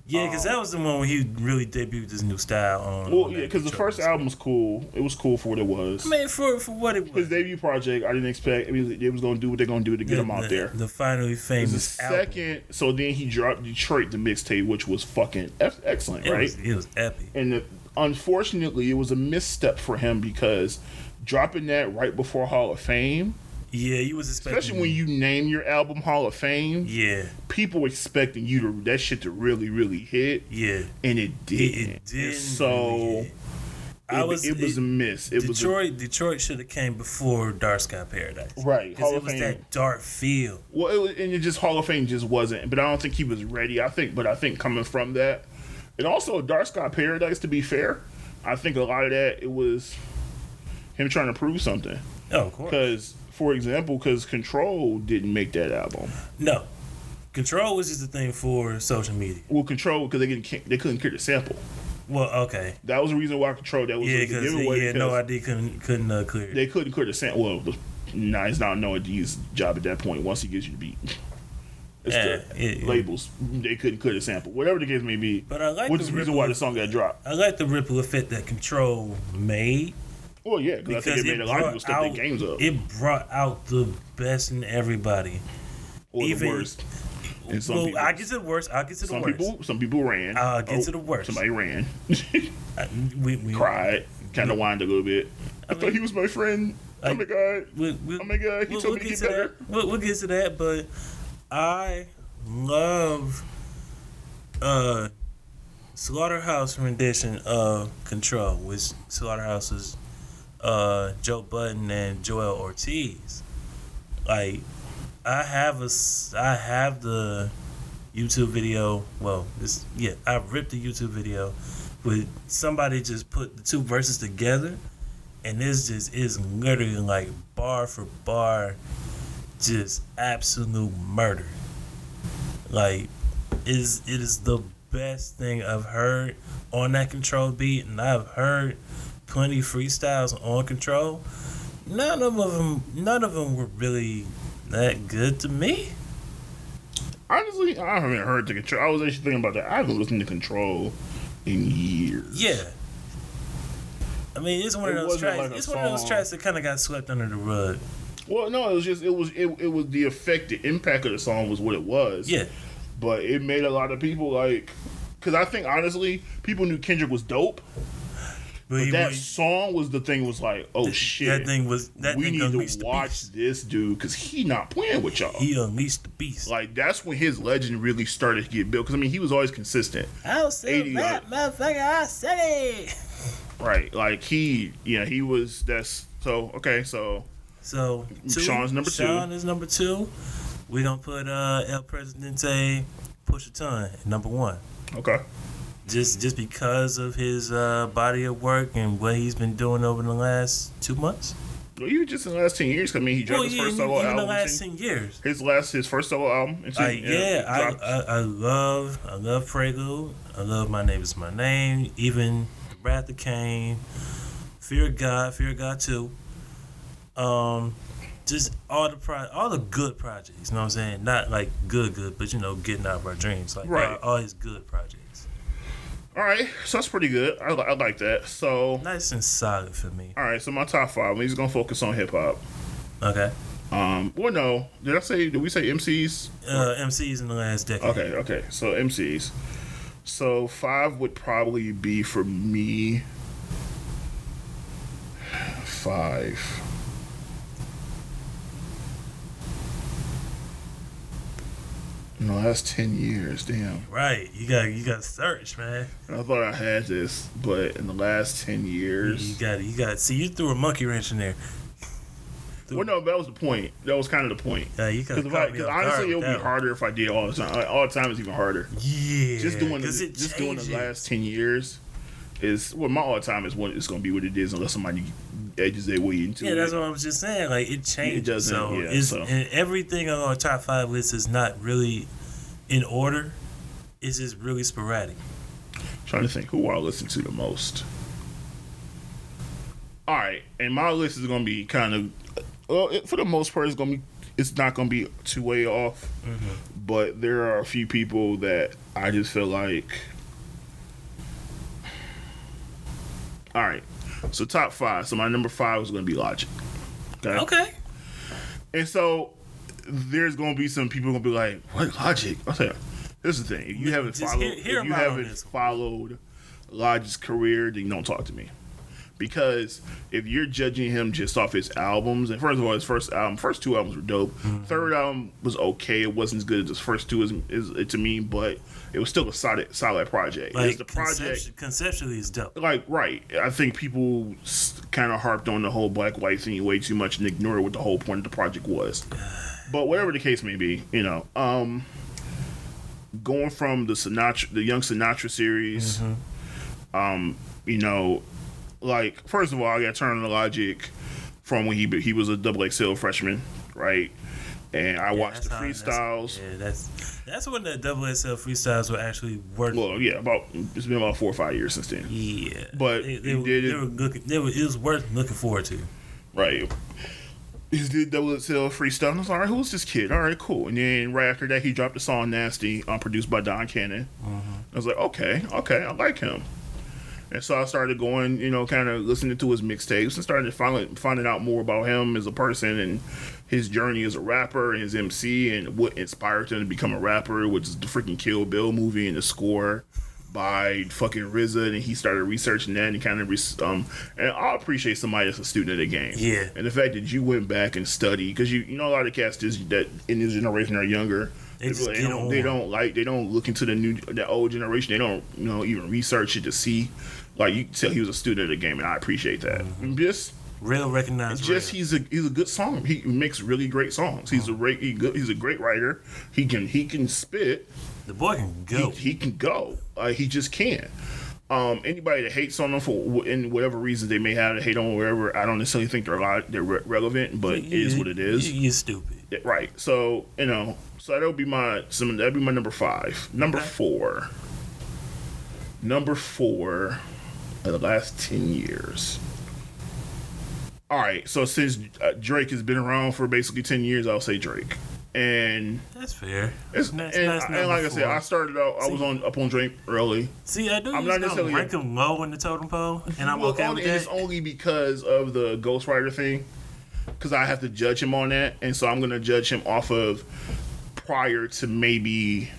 Yeah, because um, that was the one where he really debuted this new style on. Well, on yeah, because the first album was cool. It was cool for what it was. I mean, for for what it was. His debut project, I didn't expect. I mean, it was going to do what they're going to do to get yeah, him out the, there. The finally famous the second, album. So then he dropped Detroit, the mixtape, which was fucking f- excellent, it right? Was, it was epic. And the, unfortunately, it was a misstep for him because dropping that right before Hall of Fame. Yeah, you was expecting, especially when you name your album Hall of Fame. Yeah, people expecting you to that shit to really, really hit. Yeah, and it didn't. It didn't. So really hit. I it, was. It was it, a miss. It Detroit, was a, Detroit should have came before Dark Sky Paradise. Right, because it was Fame. That dark feel. Well, it was, and it just Hall of Fame just wasn't. But I don't think he was ready. I think, but I think coming from that, and also Dark Sky Paradise. To be fair, I think a lot of that it was him trying to prove something. Oh, of course. Because. For example, because Control didn't make that album. No, Control was just a thing for social media. Well, Control because they didn't, they couldn't clear the sample. Well, okay, that was the reason why Control that was yeah, like a giveaway. Yeah, No I D couldn't couldn't uh, clear. They couldn't clear the sample. Well, nah, it's not No I D's job at that point. Once he gives you the beat, it's yeah, the yeah, labels. Yeah. They couldn't clear the sample, whatever the case may be. But I like which is the reason why the song got dropped. I like the ripple effect that Control made. Well, yeah, because I think it, it made a lot of people step their games up. It brought out the best in everybody. Or Even, the worst. And some well, people, I get to the worst. I get to the some worst. People, some people ran. I'll get oh, to the worst. Somebody ran. I, we, we cried. Kind of whined a little bit. I, I mean, thought he was my friend. I, oh, my God. We, we, oh, my God. He we, told we'll me to get, get better. We'll, we'll get to that, but I love uh, Slaughterhouse rendition of Control, which Slaughterhouse is... Uh, Joe Budden and Joel Ortiz. Like, I have a, I have the YouTube video. Well, it's yeah, I ripped the YouTube video with somebody just put the two verses together, and this just is literally like bar for bar, just absolute murder. Like, is it is the best thing I've heard on that Control beat, and I've heard plenty freestyles on Control. None of them, none of them were really that good to me. Honestly, I haven't heard the Control. I was actually thinking about that. I haven't listened to Control in years. Yeah. I mean, it's one of those tracks. Like it's one of those tracks that kind of got swept under the rug. Well, no, it was just it was it it was the effect, the impact of the song was what it was. Yeah. But it made a lot of people like, because I think honestly, people knew Kendrick was dope. But, but that was, song was the thing. Was like, oh that, shit! That thing was. That we thing need to watch this dude because he not playing with y'all. He unleashed the beast. Like that's when his legend really started to get built. Because I mean, he was always consistent. I'll say that, motherfucker. I said it. Right, like he, yeah, he was. That's so okay. So, so two, Sean's number two. Sean is number two. We gonna put uh, El Presidente, Pusha T, number one. Okay. Just just because of his uh, body of work and what he's been doing over the last two months? Well, even just in the last ten years. I mean, he dropped well, his yeah, first solo album. Even the last ten years. His last, his first solo album. And I, yeah, yeah I, I I love I love Prelude. I love My Name Is My Name. Even Wrath of Cain, Fear of God, Fear of God Two. Um, just all the pro- all the good projects. You know what I'm saying? Not like good good, but you know, getting out of our dreams. Like right. all, all his good projects. All right, so that's pretty good. I, I like that. So nice and solid for me. All right, so my top five. We're just gonna focus on hip hop. Okay. Um. Well, no. Did I say? Did we say M Cs? Uh, M Cs in the last decade. Okay. Okay. So M Cs. So five would probably be for me. Five. In the last ten years, damn. Right, you got you got to search, man. I thought I had this, but in the last ten years, you got you got. See, you threw a monkey wrench in there. Well, no, that was the point. That was kind of the point. Yeah, you because honestly, guard, it would be harder if I did all the time. Like, all the time is even harder. Yeah, just doing the, it just doing the last ten years is well, my all time is what it's going to be what it is unless somebody edges their way into yeah, it. Yeah, that's what I was just saying. Like it changes. It doesn't. So, yeah, it's, so. And everything on our top five list is not really in order. It's just really sporadic. I'm trying to think who I listen to the most. all right, and my list is gonna be kind of, well, it, for the most part, it's gonna be, it's not gonna be too way off. Mm-hmm. But there are a few people that I just feel like, all right. So top five. So my number five is gonna be Logic. Okay. Okay. And so there's gonna be some people gonna be like, what, Logic? I said, here's the thing. If you haven't just followed, hear, hear if you haven't followed Logic's career, then you don't talk to me. Because if you're judging him just off his albums, and first of all, his first album, first two albums were dope. Mm-hmm. Third album was okay. It wasn't as good as his first two is, is, is to me, but it was still a solid, solid project. Like the project conceptually is dope. Like right, I think people kind of harped on the whole black white thing way too much and ignored what the whole point of the project was. But whatever the case may be, you know, um, going from the Sinatra, the Young Sinatra series, mm-hmm. um, you know. Like, first of all, I got turned on Logic from when he he was a double X L freshman, right? And I yeah, watched the freestyles. How, that's, yeah, that's that's when the double X L freestyles were actually working. Well, yeah, about it's been about four or five years since then. Yeah, but they, they, he did they it. Were looking, they were, it was worth looking forward to. Right. He did double X L freestyle. And I was like, all right, who's this kid? All right, cool. And then right after that, he dropped the song "Nasty," um, produced by Don Cannon. Mm-hmm. I was like, okay, okay, I like him. And so I started going, you know, kind of listening to his mixtapes and started finally finding out more about him as a person and his journey as a rapper and his M C and what inspired him to become a rapper, which is the freaking Kill Bill movie and the score by fucking R Z A. And he started researching that and kind of, um, and I appreciate somebody that's a student of the game. Yeah. And the fact that you went back and studied, because you, you know, a lot of cats that in this generation are younger. They, they, like, they, don't, they don't like they don't look into the new the old generation. They don't, you know, even research it to see. Like, you can tell he was a student of the game, and I appreciate that. Mm-hmm. And just real recognized. Just real. he's a he's a good song. He makes really great songs. He's oh. a great he good, he's a great writer. He can he can spit. The boy can go. He, he can go. Uh, he just can. Um, anybody that hates on them for in whatever reason they may have to hate on whatever, I don't necessarily think they're li- they're re- relevant, but you, it is what it is. You, you're stupid. Yeah, right. So you know. So that'll be my some. That'll be my number five. Number okay. four. Number four. Of the last ten years. All right. So since uh, Drake has been around for basically ten years, I'll say Drake. And that's fair. It's, that's, and, that's and like I said, I started out. See, I was on up on Drake early. See, I do. I'm not necessarily rank him low in the totem pole, and I'm well, okay only, with that. It's only because of the Ghostwriter thing, because I have to judge him on that, and so I'm gonna judge him off of prior to maybe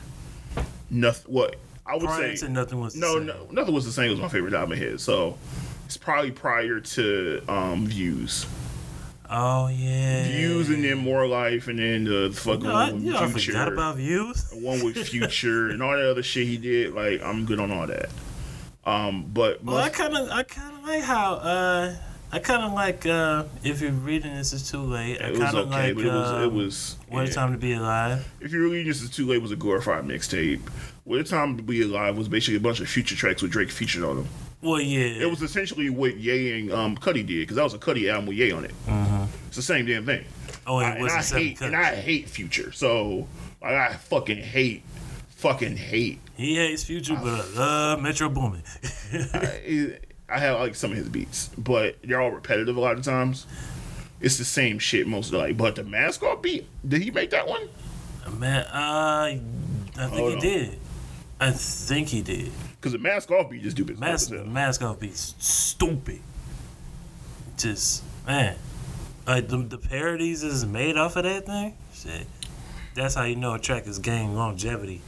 nothing. What I would prior say, to nothing was the no, same. no, nothing was the same. It was my favorite album of his, so it's probably prior to um, Views. Oh yeah, Views and then More Life and then the fucking no, one with you know, Future. I forgot about Views. One with Future and all that other shit he did. Like I'm good on all that. Um, but well, most, I kind of, I kind of like how, uh, I kind of like uh, if you're reading this is too late. I it was okay, like, but it was, um, it was What yeah. a Time to Be Alive. If you're reading this is too late was a glorified mixtape. What a Time to Be Alive was basically a bunch of Future tracks with Drake featured on them. Well, yeah. It was essentially what Ye and um, Cudi did, because that was a Cudi album with Ye on it. Uh-huh. It's the same damn thing. Oh, and it was I, and, I hate, and I hate Future, so like, I fucking hate, fucking hate. He hates Future, I, but I love Metro Boomin. I, I have like some of his beats, but they're all repetitive a lot of times. It's the same shit most of the like. But the Mask Off beat, did he make that one? Man, uh, I think Hold he on. did. I think he did. Because the Mask Off beat is stupid. Mask, mask Off beat is stupid. Just, man. Like, the, the parodies is made off of that thing? Shit. That's how you know a track is gaining longevity.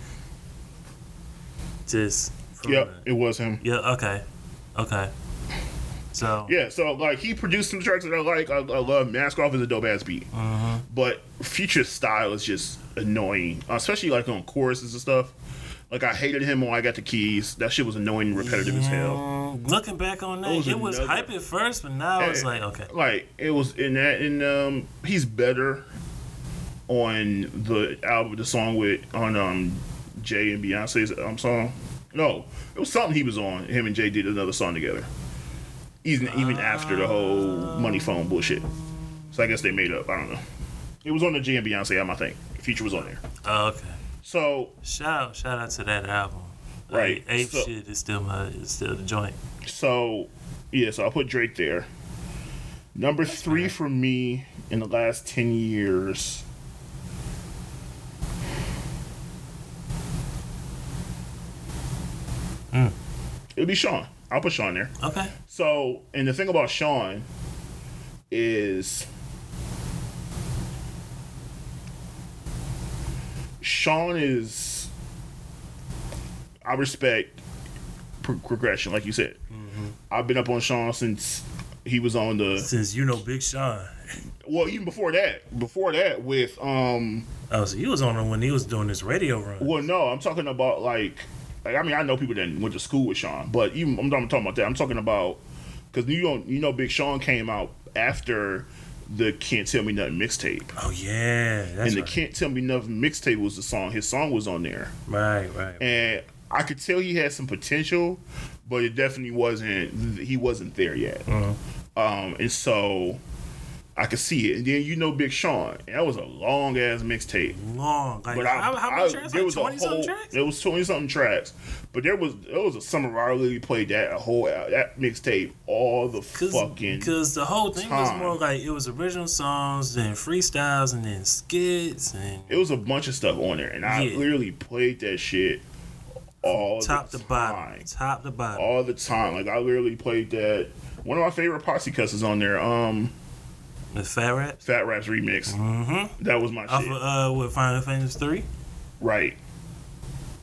Just. Yep, a, it was him. Yeah, okay. Okay. So. Yeah, so, like, he produced some tracks that I like. I, I love Mask Off is a dope ass beat. Uh-huh. But Future style is just annoying, especially, like, on choruses and stuff. Like, I hated him when I got the keys. That shit was annoying and repetitive yeah. as hell. Looking back on that, it was, it was hype at first, but now and, it's like, okay. Like, it was in that, and um, he's better on the album, the song with, on um, Jay and Beyonce's um, song. No, it was something he was on. Him and Jay did another song together. Even, uh, even after the whole Money Phone bullshit. So I guess they made up. I don't know. It was on the Jay and Beyonce album, I think. Future was on there. Oh, okay. So shout shout out to that album, right? Like, Ape so, shit is still my, it's still the joint. So yeah, so I put Drake there. Number three for me in the last ten years. Mm. It'll be Sean. I'll put Sean there. Okay. So, and the thing about Sean is Sean is, I respect pro- progression, like you said. Mm-hmm. I've been up on Sean since he was on the... Since you know Big Sean. Well, even before that. Before that with... um. Oh, so he was on him when he was doing his radio run. Well, no, I'm talking about like... Like, I mean, I know people that went to school with Sean, but even I'm not talking about that. I'm talking about because you don't, you know, Big Sean came out after the Can't Tell Me Nothing mixtape. Oh yeah, that's right. And the Can't Tell Me Nothing mixtape was the song. His song was on there. Right, right. And I could tell he had some potential, but it definitely wasn't. He wasn't there yet. Uh-huh. Um, and so I could see it. And then you know Big Sean. And that was a long ass mixtape. Long. Like, but I, how, how many I, tracks? There like was twenty a whole, something tracks? There was twenty something tracks. But there was there was a summer where I really played that whole that mixtape all the Cause, fucking Cause the whole thing time. Was more like it was original songs, then freestyles, and then skits, and it was a bunch of stuff on there. And I yeah. literally played that shit all top the time. Top to bottom. Top to bottom. All the time. Like I literally played that. One of my favorite posse cuts is on there. Um The Fat Raps? Fat Raps remix. Mm-hmm. That was my Off shit. Of, uh, with Final Fantasy three? Right.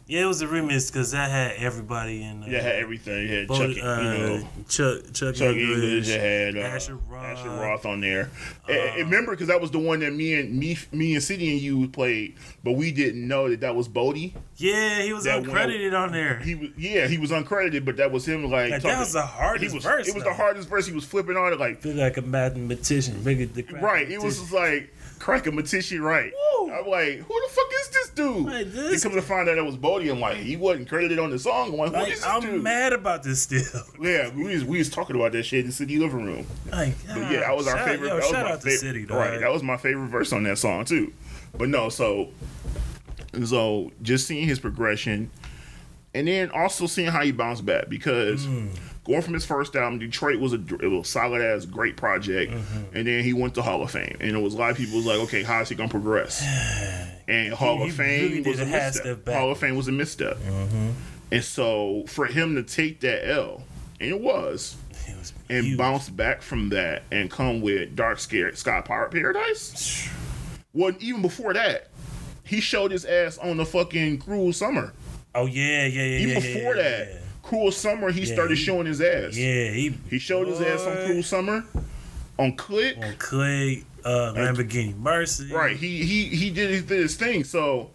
Yeah, it was a remix because that had everybody in there. Uh, yeah, it had everything. It had both, Chuck, uh, you know, Chuck, Chuck, Chuck English. English. It had uh, Asher Roth. Asher Roth on there. Uh, and, and remember, because that was the one that me and me, me and City and you played, but we didn't know that that was Bodie. Yeah, he was that uncredited I, on there. He was, yeah, he was uncredited, but that was him. Like, like that was the hardest was, verse. It was though. The hardest verse. He was flipping on it like, feel like a mathematician. The right. It was just like. Crack a Matishi right. Woo. I'm like, who the fuck is this dude? Like this? They come to find out it was Bodie and like he wasn't credited on the song. I'm like, who like, is this I'm dude? Mad about this still. Yeah, we was we was talking about that shit in the city living room. Like, but yeah, that was our favorite. Out, yo, that shout was my out favorite, to City, dog. Right, that was my favorite verse on that song too. But no, so so just seeing his progression, and then also seeing how he bounced back because. Mm. Going from his first album, Detroit was a, it was a solid ass, great project, mm-hmm. and then he went to Hall of Fame, and it was a lot of people was like, okay, how is he gonna progress? And Hall he, of Fame really was a misstep. Hall of Fame was a misstep, mm-hmm. and so for him to take that L, and it was, it was and huge. Bounce back from that and come with Dark Sky Paradise. Well, even before that, he showed his ass on the fucking Cruel Summer. Oh yeah, yeah, yeah. Even yeah, before yeah, yeah, that. Yeah. Cruel Summer, he yeah, started he, showing his ass. Yeah, he he showed boy. His ass on Cruel Summer, on Click, on Click, uh, Lamborghini Mercy. Right, he he he did his, did his thing. So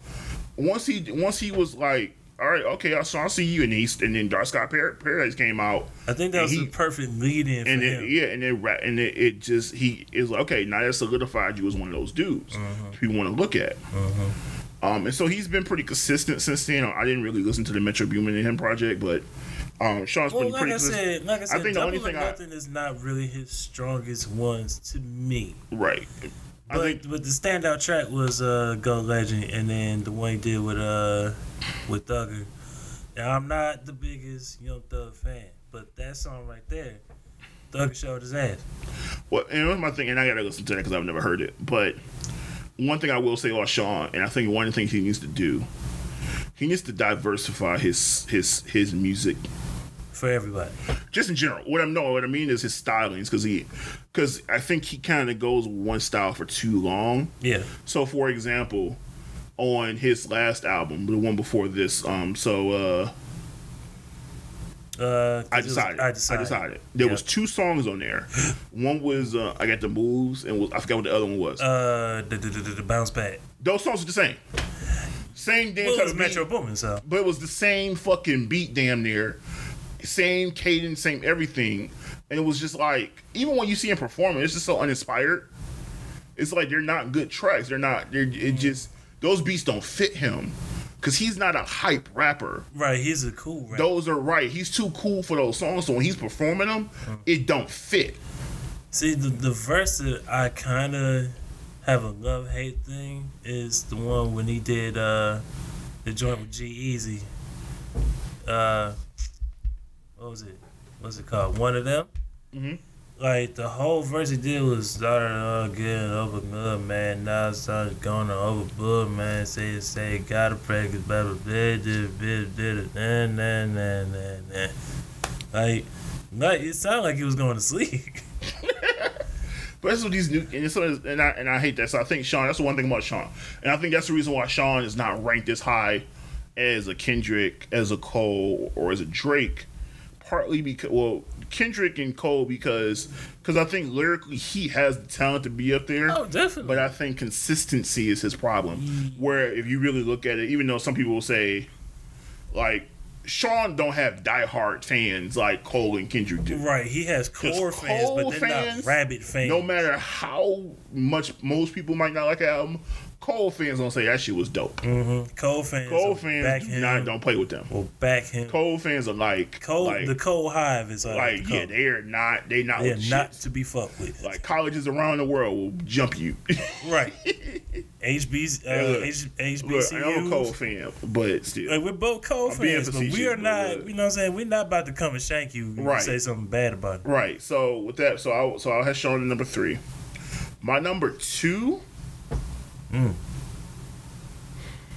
once he once he was like, all right, okay, I so I'll see you in the East, and then Dark Sky Paradise came out. I think that was he, the perfect lead-in for and him. It, yeah, and it and it, it just he is like, okay, now that solidified you as one of those dudes uh-huh. people want to look at. Uh-huh. Um, and so he's been pretty consistent since then. I didn't really listen to the Metro Boomin and him project, but um, Sean's well, been like pretty I consistent. Said, like I said, I think the only thing nothing I, is not really his strongest ones to me. Right. But, I think, but the standout track was uh, Go Legend, and then the one he did with uh, with Thugger. Now I'm not the biggest Young Thug fan, but that song right there, Thugger showed his ass. Well, and that's my thing, and I gotta listen to that because I've never heard it, but. One thing I will say about Sean, and I think one of the things he needs to do, he needs to diversify his his his music for everybody. Just in general, what I know, what I mean is his stylings, because he, because I think he kind of goes one style for too long. Yeah. So, for example, on his last album, the one before this, um, so uh, uh I decided, was, I decided, I decided, there yep. was two songs on there. One was uh, I Got the Moves, and was, I forgot what the other one was. Uh, the, the, the, the Bounce Back. Those songs are the same. Same damn. Well, it was Metro Boomin, so. But it was the same fucking beat, damn near, same cadence, same everything, and it was just like even when you see him performing, it's just so uninspired. It's like they're not good tracks. They're not. They're it just those beats don't fit him. Because he's not a hype rapper. Right, he's a cool rapper. Those are right. He's too cool for those songs, so when he's performing them, mm-hmm. it don't fit. See, the, the verse that I kind of have a love-hate thing is the one when he did uh, the joint with G-Eazy. Uh, what was it? What's it called? One of Them? Mm-hmm. like the whole verse he did was starting uh, getting over good, man. Now it started going overboard, man. Say say gotta practice, blah blah blah, did did did nah nah nah nah nah. Like, not, it sounded like he was going to sleep. But that's what these new, and it's, and I and I hate that. So I think Sean, that's the one thing about Sean, and I think that's the reason why Sean is not ranked as high as a Kendrick, as a Cole, or as a Drake. Partly because, well, Kendrick and Cole, because because I think lyrically he has the talent to be up there. Oh, definitely. But I think consistency is his problem. Mm. Where if you really look at it, even though some people will say, like, Sean don't have diehard fans like Cole and Kendrick do. Right, he has core fans, but they're fans, not rabid fans. No matter how much most people might not like an album, Cole fans don't say that shit was dope. Mm-hmm. Cole fans, Cole fans, back do not, him, don't play with them. Well, back him. Cole fans are like, Cole, like the Cole hive is uh, like, the yeah, they are not, they not, they're not shit to be fucked with. Like colleges around the world will jump you. Right. H B C, uh, H, H B C U's. Look, I'm a Cole fan, but still, like, we're both Cole I'm fans, but we are not. Look. You know what I'm saying? We're not about to come and shank you. Right. And say something bad about it. Right. So with that, so I so I have Sean at number three. My number two. Mm.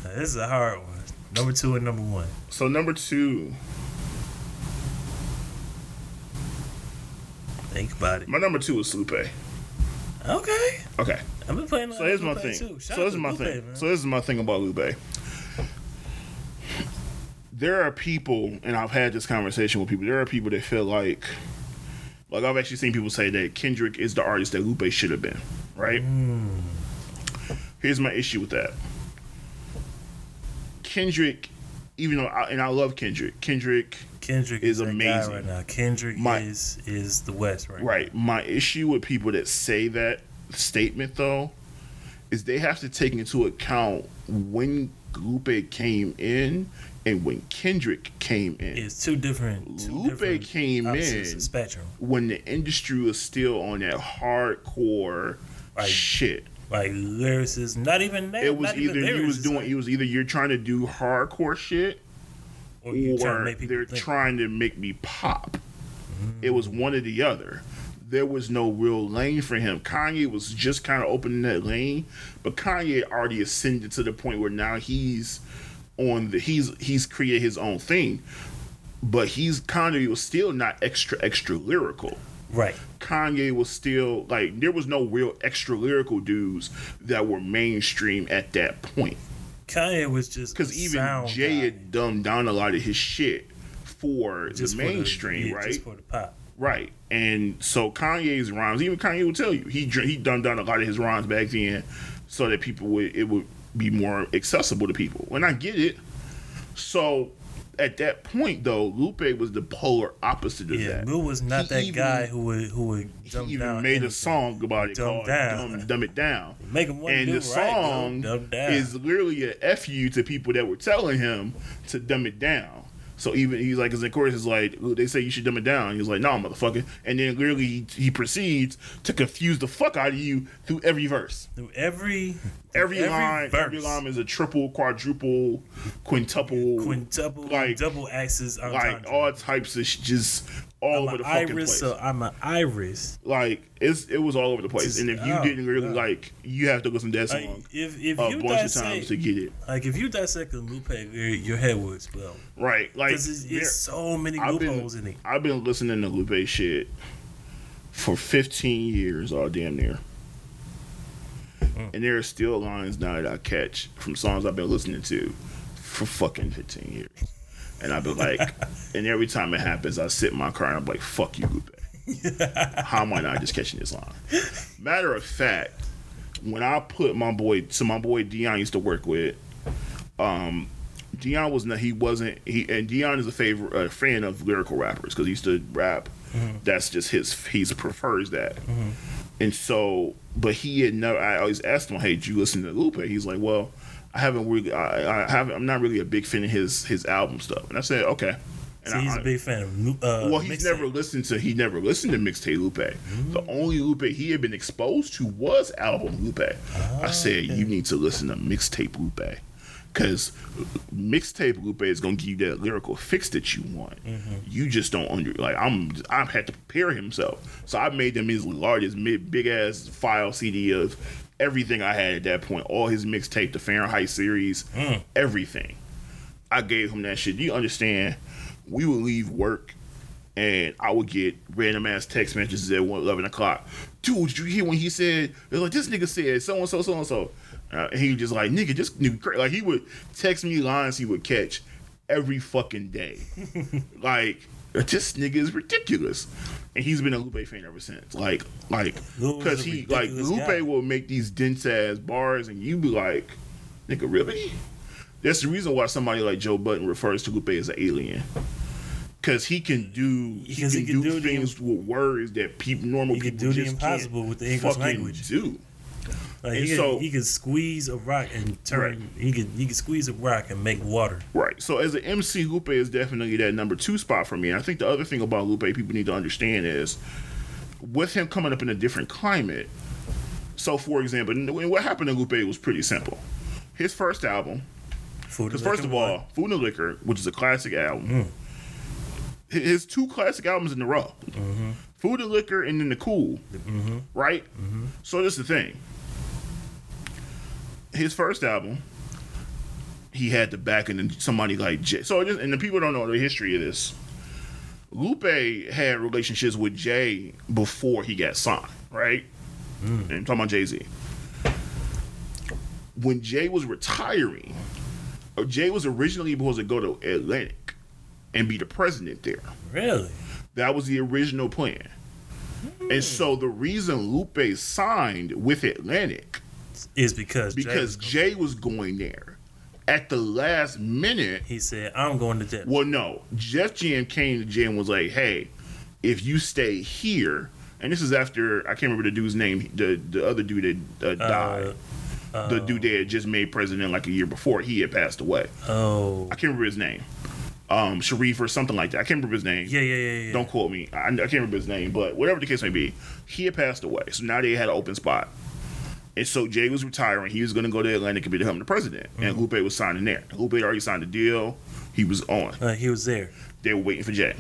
Now, this is a hard one. Number two and number one. So number two. Think about it. My number two is Lupe. Okay. Okay. I've been playing. So here's my thing. So this is my thing. So this is my thing about Lupe. There are people, and I've had this conversation with people. There are people that feel like, like I've actually seen people say that Kendrick is the artist that Lupe should have been. Right. Mm. Here's my issue with that. Kendrick, even though I, and I love Kendrick, Kendrick, Kendrick is, is amazing right now. Kendrick my, is is the West right. Right. Now. My issue with people that say that statement though is they have to take into account when Lupe came in and when Kendrick came in. It's two different. Two Lupe different came in spectrum. When the industry was still on that hardcore right. shit. Like lyricists, not even that. It was either you was doing, it was either you're trying to do hardcore shit, or, or trying they're think. trying to make me pop. Mm-hmm. It was one or the other. There was no real lane for him. Kanye was just kind of opening that lane, but Kanye already ascended to the point where now he's on the he's he's created his own thing, but he's Kanye was still not extra extra lyrical. Right. Kanye was still like there was no real extra lyrical dudes that were mainstream at that point. Kanye was just because even Jay guy. had dumbed down a lot of his shit for just the mainstream, for the, yeah, right? Just for the pop, right? And so Kanye's rhymes, even Kanye will tell you he he dumbed down a lot of his rhymes back then, so that people would it would be more accessible to people. And I get it. So. At that point, though, Lupe was the polar opposite of yeah, that. Yeah, Lupe was not he that even, guy who would who would dumb down. He even down made anything. a song about it dumb called down. Dumb, dumb It Down. Make him want and to do the right, song dumb, dumb down. Is literally an F you to people that were telling him to dumb it down. So even he's like, because of course, it's like they say you should dumb it down. He's like, no, nah, motherfucker. And then literally he, he proceeds to confuse the fuck out of you through every verse. Through every every, every line, verse. Every line is a triple, quadruple, quintuple, quintuple, like double axis, like all types of sh- just all I'm over the fucking iris, place. So I'm an iris. Like it's it was all over the place, just, and if you oh, didn't really oh. like, you have to listen to that song like, if, if a you bunch dissect, of times to get it. Like if you dissect a Lupe, your head would explode. Right, like because there's so many I've loopholes been, in it. I've been listening to Lupe shit for fifteen years, all damn near, mm. and there are still lines now that I catch from songs I've been listening to for fucking fifteen years. And I've been like, and every time it happens, I sit in my car and I'm like, fuck you, Lupe. How am I not just catching this line? Matter of fact, when I put my boy, so my boy Dion used to work with, um, Dion was not, he wasn't, he, and Dion is a favorite, a fan of lyrical rappers because he used to rap. Mm-hmm. That's just his, he prefers that. Mm-hmm. And so, but he had never, I always asked him, hey, did you listen to Lupe? He's like, well, I haven't really. I, I haven't. I'm not really a big fan of his his album stuff. And I said, okay. And so he's I, a big fan of. Uh, well, he's mixtape. never listened to. He never listened to mixtape Lupe. Mm-hmm. The only Lupe he had been exposed to was album Lupe. Oh, I said, okay. You need to listen to mixtape Lupe. Because mixtape Lupe is going to give you that lyrical fix that you want. Mm-hmm. You just don't under like I'm. I had to prepare himself, so I made them his largest, mid, big ass file C D of everything I had at that point. All his mixtape, the Fahrenheit series, mm. everything. I gave him that shit. You understand? We would leave work, and I would get random ass text messages at one, eleven o'clock. Dude, did you hear when he said? They're like, this nigga said so and so, so and so. Uh, and he was just like, nigga, this nigga crazy. Like, he would text me lines he would catch every fucking day. Like, this nigga is ridiculous. And he's been a Lupe fan ever since. Like, like, because he, like, Lupe guy. will make these dense-ass bars, and you be like, nigga, really? That's the reason why somebody like Joe Budden refers to Lupe as an alien. Because he can do, he can he can do, do things Im- with words that pe- normal people do just impossible can't with the English language. do. Like he, can, so, he can squeeze a rock and turn. Right. He can he can squeeze a rock and make water. Right. So as an M C, Lupe is definitely that number two spot for me. And I think the other thing about Lupe people need to understand is, with him coming up in a different climate. So for example, and what happened to Lupe was pretty simple. His first album, because first of all, what? Food and Liquor, which is a classic album, mm. his two classic albums in a row, mm-hmm. Food and Liquor and then The Cool, mm-hmm. right? Mm-hmm. So this is the thing. His first album, he had the backing of somebody like Jay. So, just, and the people don't know the history of this. Lupe had relationships with Jay before he got signed, right? Mm. And I'm talking about Jay-Z. When Jay was retiring, Jay was originally supposed to go to Atlantic and be the president there. Really? That was the original plan. Mm. And so the reason Lupe signed with Atlantic is because because Jay was going there. At the last minute, he said, "I'm going to Def." Well, no, Def Jam came to Jay and was like, "Hey, if you stay here," and this is after I can't remember the dude's name, the the other dude that uh, died, uh, uh, the dude that had just made president like a year before, he had passed away. Oh, I can't remember his name, um, Sharif or something like that. I can't remember his name. Yeah, yeah, yeah. yeah. Don't quote me. I, I can't remember his name, but whatever the case may be, he had passed away. So now they had an open spot. And so Jay was retiring. He was going to go to Atlantic and become the president. Mm-hmm. And Lupe was signing there. Lupe had already signed the deal. He was on. Uh, he was there. They were waiting for Jay.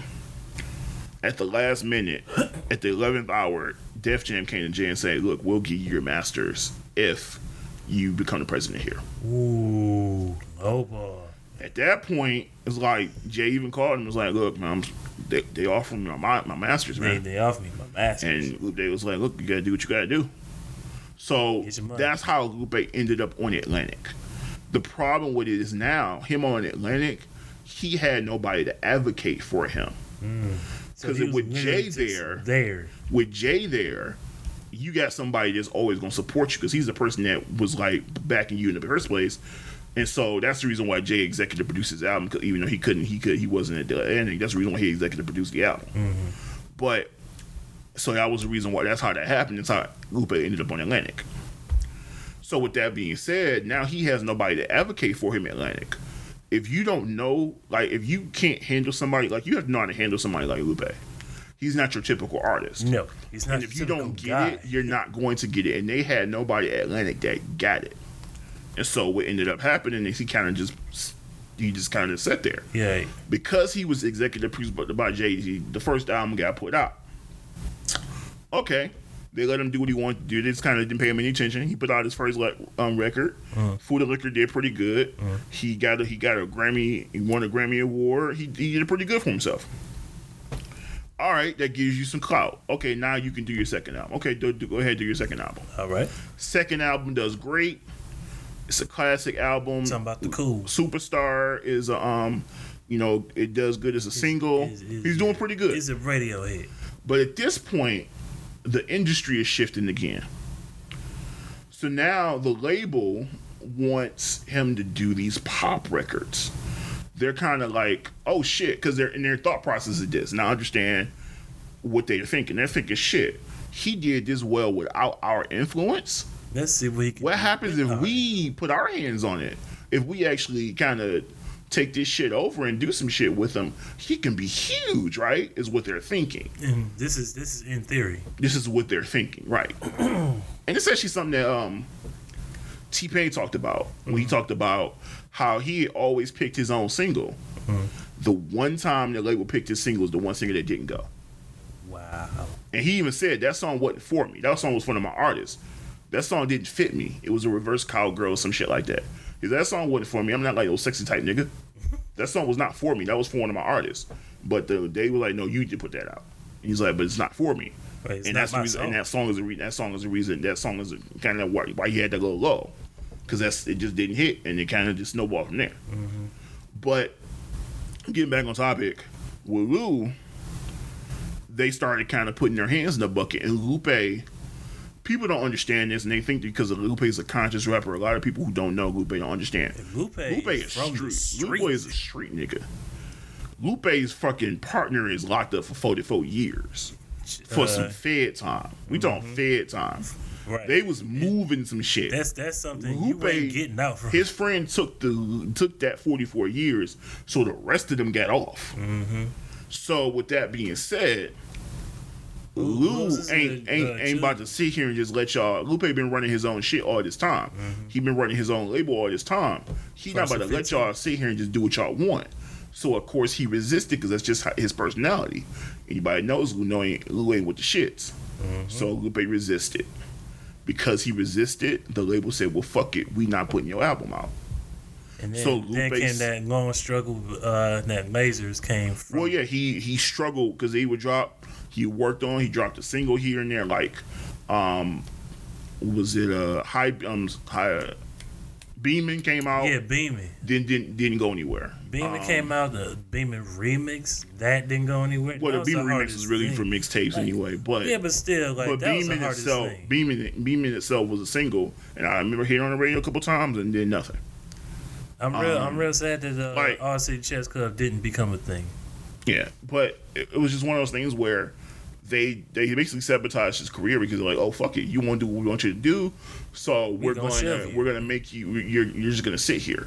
At the last minute, at the eleventh hour, Def Jam came to Jay and said, "Look, we'll give you your masters if you become the president here." Ooh, oh boy. At that point, it's like Jay even called him and was like, "Look, man, I'm, they, they offered me my, my masters, man. They, they offered me my masters." And Lupe was like, "Look, you got to do what you got to do." So that's how Lupe ended up on Atlantic. The problem with it is now, him on Atlantic, he had nobody to advocate for him. Because mm. so with Jay there, there, with Jay there, you got somebody that's always going to support you because he's the person that was like backing you in the first place. And so that's the reason why Jay executive produced his album, because even though he couldn't, he could, he wasn't at the Atlantic. That's the reason why he executive produced the album. Mm-hmm. But so that was the reason why that's how that happened. That's how Lupe ended up on Atlantic. So with that being said, now he has nobody to advocate for him at Atlantic. If you don't know, like if you can't handle somebody, like you have to know how to handle somebody like Lupe. He's not your typical artist. No, he's not. And your if you don't get guy. it, you're not going to get it. And they had nobody at Atlantic that got it. And so what ended up happening is he kind of just he just kind of sat there. Yeah. Because he was executive produced by Jay-Z, the first album got put out. Okay, they let him do what he wanted to do. They just kind of didn't pay him any attention. He put out his first um, record. Uh-huh. Food and Liquor did pretty good. Uh-huh. He got a, he got a Grammy. He won a Grammy award. He, he did pretty good for himself. All right, that gives you some clout. Okay, now you can do your second album. Okay, do, do, go ahead, do your second album. All right. Second album does great. It's a classic album. Something about The Cool. Superstar is a um, you know, it does good as a it's, single. It's, it's, He's doing pretty good. It's a radio hit. But at this point, the industry is shifting again. So now the label wants him to do these pop records. They're kind of like, oh shit, because they're in their thought process of this. Now I understand what they're thinking. They're thinking, shit, he did this well without our influence. Let's see what he can do. What happens if we put our hands on it? If we actually kind of take this shit over and do some shit with him, he can be huge, right? Is what they're thinking. And this is this is in theory. This is what they're thinking, right? And it's actually something that um T-Pain talked about when mm-hmm. he talked about how he always picked his own single. Mm-hmm. The one time the label picked his single is the one single that didn't go. Wow. And he even said that song wasn't for me. That song was one of my artists. That song didn't fit me. It was a reverse cowgirl or some shit like that. Because that song wasn't for me. I'm not like old sexy type nigga. That song was not for me. That was for one of my artists. But the, they were like, no, you did put that out. And he's like, but it's not for me. Right, and that's the reason, and that song is the reason. That song is the reason. That song is kind of why, why he had that little lull, because that's it just didn't hit, and it kind of just snowballed from there. Mm-hmm. But getting back on topic, with Lou, they started kind of putting their hands in the bucket, and Lupe. People don't understand this, and they think because Lupe is a conscious rapper. A lot of people who don't know Lupe don't understand. Lupe, Lupe is street. street. Lupe is a street nigga. Lupe's fucking partner is locked up for forty-four years. For uh, some Fed time. We mm-hmm. talking Fed time. Right. They was moving some shit. That's that's something Lupe, you ain't getting out from. His friend took the took that forty-four years, so the rest of them got off. Mm-hmm. So with that being said, Lou ain't ain't, ain't about to sit here and just let y'all. Lupe been running his own shit all this time. Mm-hmm. He been running his own label all this time. He First not about to let y'all sit here and just do what y'all want. So of course he resisted because that's just his personality. Anybody knows Lou ain't, Lou ain't with the shits. Mm-hmm. So Lupe resisted. Because he resisted, the label said, well, fuck it, we not putting your album out. And then, so Lupe, then came that long struggle uh, that Lasers came from. Well, yeah, he, he struggled because he would drop, he worked on, he dropped a single here and there. Like, um, was it a high, um, high, uh, Beeman came out. Yeah, Beeman. Didn't, didn't, didn't go anywhere. Beeman um, came out, the Beeman remix, that didn't go anywhere. Well, the Beeman remix is really thing. for mixtapes like, anyway. But yeah, but still, like, but that Beeman was the hardest itself, thing. Beeman, Beeman itself was a single, and I remember hearing it on the radio a couple times and did nothing. I'm real, um, I'm real sad that the like, All City Chess Club didn't become a thing. Yeah, but it, it was just one of those things where they they basically sabotaged his career because they're like, oh fuck it, you want to do what we want you to do, so we're, we're gonna going to, we're gonna make you you're you're just gonna sit here.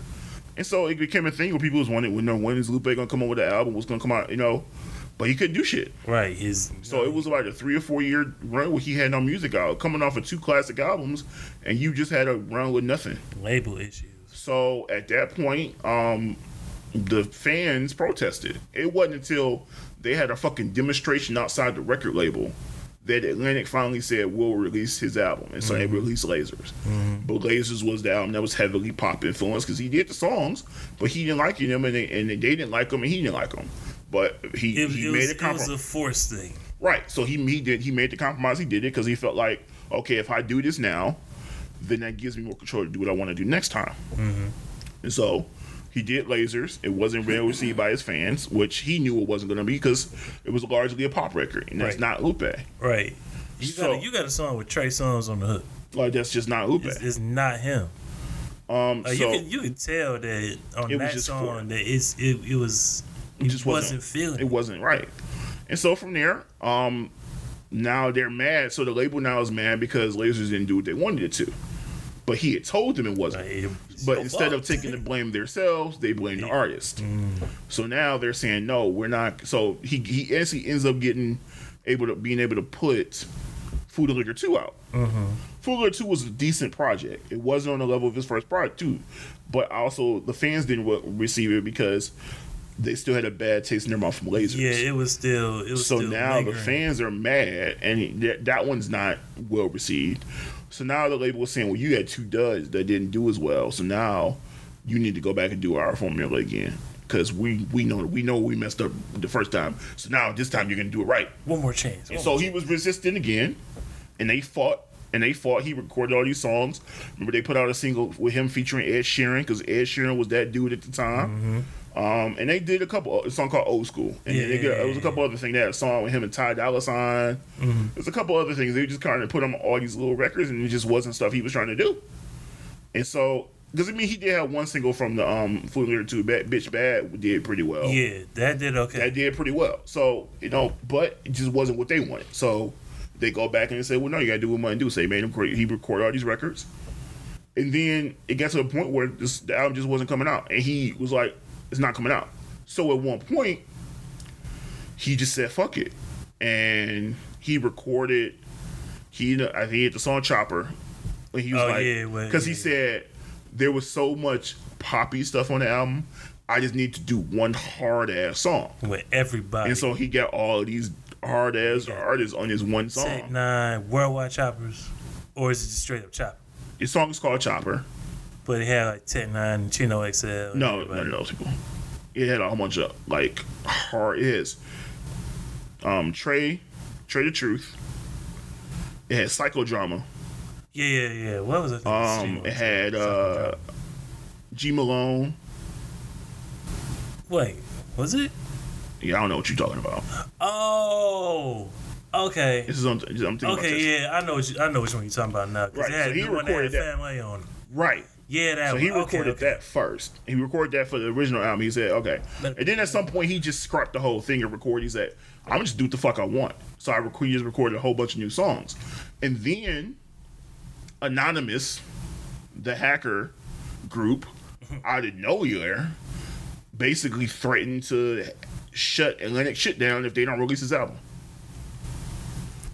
And so it became a thing where people was wondering, well, no, when is Lupe gonna come up with an album? What's gonna come out? You know, but he couldn't do shit. Right. His so it was like a three or four year run where he had no music out, coming off of two classic albums, and you just had a run with nothing. Label issues. So at that point, um, the fans protested. It wasn't until they had a fucking demonstration outside the record label that Atlantic finally said, we'll release his album. And so mm-hmm. they released Lasers. Mm-hmm. But Lasers was the album that was heavily pop influenced because he did the songs, but he didn't like them, and they, and they didn't like them, and he didn't like them. But he, it, he it made was, a compromise. It was a forced thing. Right. So he, he, did, he made the compromise. He did it because he felt like, okay, if I do this now, then that gives me more control to do what I want to do next time. Mm-hmm. And so he did Lasers. It wasn't well received by his fans, which he knew it wasn't going to be because it was largely a pop record, and that's right. not Lupe. Right. You, so, got a, you got a song with Trey Songz on the hook. Like, that's just not Lupe. It's, it's not him. Um, uh, so, you can you can tell that on that song that it's, it, it was it, it just wasn't, wasn't feeling. It wasn't right. And so from there, um, now they're mad. So the label now is mad because Lasers didn't do what they wanted it to. But he had told them it wasn't. Like, it was but so instead fucked. of taking the blame themselves, they blame the artist. Mm. So now they're saying, no, we're not. So he he actually ends up getting able to being able to put Food and Liquor two out. Mm-hmm. Food and Liquor two was a decent project. It wasn't on the level of his first project, too. But also the fans didn't re- receive it because they still had a bad taste in their mouth from Lasers. Yeah, it was still. It was so still now lingering. The fans are mad, and that, that one's not well received. So now the label is saying, well, you had two duds that didn't do as well. So now you need to go back and do our formula again because we, we know we know we messed up the first time. So now this time you're going to do it right. One more chance. One and so he chance. was resisting again, and they fought, and they fought. He recorded all these songs. Remember, they put out a single with him featuring Ed Sheeran because Ed Sheeran was that dude at the time. Mm-hmm. Um, and they did a couple, a song called Old School. And yeah. then they got, it was a couple other things. They had a song with him and Ty Dolla Sign. Mm-hmm. There's a couple other things. They just kind of put him on all these little records, and it just wasn't stuff he was trying to do. And so, because I mean, he did have one single from the um, Food and Liquor two, Bad, Bitch Bad, did pretty well. Yeah, that did okay. That did pretty well. So, you know, but it just wasn't what they wanted. So they go back and they say, well, no, you got to do what Money do. So they made him create, he recorded all these records. And then it got to a point where this, the album just wasn't coming out. And he was like, it's not coming out. So at one point, he just said, fuck it. And he recorded, he, I think he had the song Chopper. when he was oh, like, because yeah, yeah, he said there was so much poppy stuff on the album. I just need to do one hard ass song with everybody, and so he got all of these hard ass artists on his one song. Set nine Worldwide Choppers, or is it just straight up Chopper? His song is called Chopper, but it had like Tech Nine, Chino X L. No, none of those people. It had a whole bunch of like hard is. Um, Trey, Trey the Truth. It had Psychodrama. Yeah, yeah, yeah. What was it? Um, it had uh, G Malone. Wait, was it? Yeah, I don't know what you're talking about. Oh, okay. This is on. I'm thinking okay, about this. Yeah, I know. What you, I know which one you're talking about now. Right. So he recorded that. Family on. Right. Yeah, that. So he one. recorded okay, okay. that first. He recorded that for the original album. He said, okay. And then at some point, he just scrapped the whole thing and recorded. He said, I'm gonna just do what the fuck I want. So I rec- he just recorded a whole bunch of new songs, and then Anonymous, the hacker group, out of nowhere, basically threatened to shut Atlantic shit down if they don't release this album.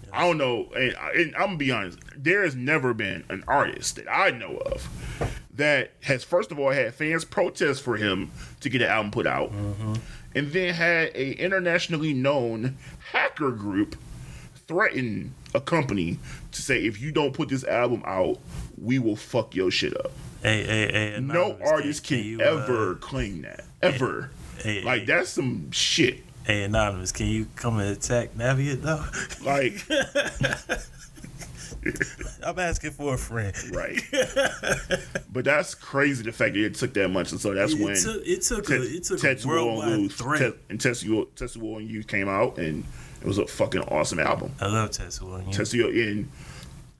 Yes. I don't know, and, and I'm gonna be honest. There has never been an artist that I know of that has, first of all, had fans protest for him to get an album put out, mm-hmm. and then had a internationally known hacker group threaten a company to say, if you don't put this album out, we will fuck your shit up. Hey, hey, hey, no artist can, can, can you, ever uh, claim that. Ever. Hey, hey, like, hey, that's some shit. Hey, Anonymous, can you come and attack Navia, though? Like... I'm asking for a friend. Right. But that's crazy, the fact that it took that much. And so that's it when... Took, it took te- a, it took a worldwide threat. Te- and Tetsuo, Tetsuo and You came out, and it was a fucking awesome album. I love Tetsuo and You. Tetsuo and...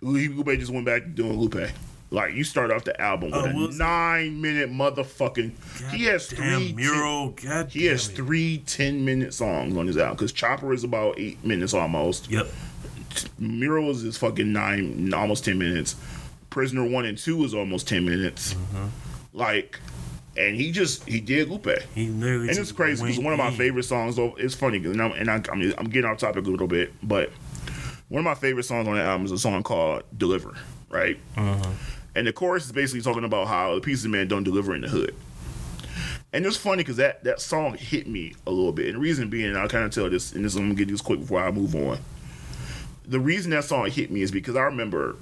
Lupe just went back to doing Lupe. Like, you start off the album with oh, a nine-minute motherfucking... God he has three... Mural, ten, God he has it. three ten-minute songs on his album, because Chopper is about eight minutes almost. Yep. Murals is fucking nine, almost ten minutes. Prisoner one and two is almost ten minutes. Mm-hmm. Like, and he just he did Lupe. He literally. And it's crazy because one of my favorite songs. It's funny, and I'm and I, I'm, I'm getting off topic a little bit, but one of my favorite songs on the album is a song called "Deliver." Right. Mm-hmm. And the chorus is basically talking about how the pieces of man don't deliver in the hood. And it's funny because that, that song hit me a little bit. And the reason being, and I'll kind of tell this, and this I'm gonna get this quick before I move on. The reason that song hit me is because I remember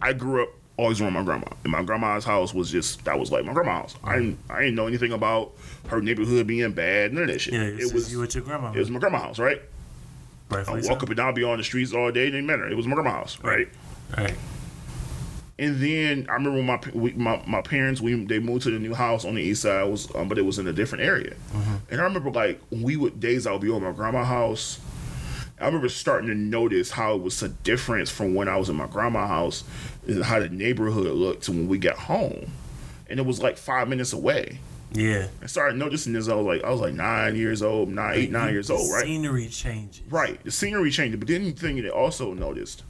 I grew up always around my grandma. And my grandma's house was just, that was like my grandma's house. I didn't, I didn't know anything about her neighborhood being bad, none of that shit. Yeah, it was you at your grandma's. It was my grandma's house, right? right I walk so. up and down, be on the streets all day, it didn't matter. It was my grandma's house, right? Right. And then I remember my we, my, my parents, we they moved to the new house on the east side, was um, but it was in a different area. Mm-hmm. And I remember like when we would days I would be on my grandma's house. I remember starting to notice how it was a difference from when I was in my grandma's house and how the neighborhood looked to when we got home. And it was like five minutes away. Yeah. I started noticing this. I was like, I was like nine years old, nine, eight, nine years old, right? The scenery changes. Right. The scenery changes. But then the thing that I also noticed,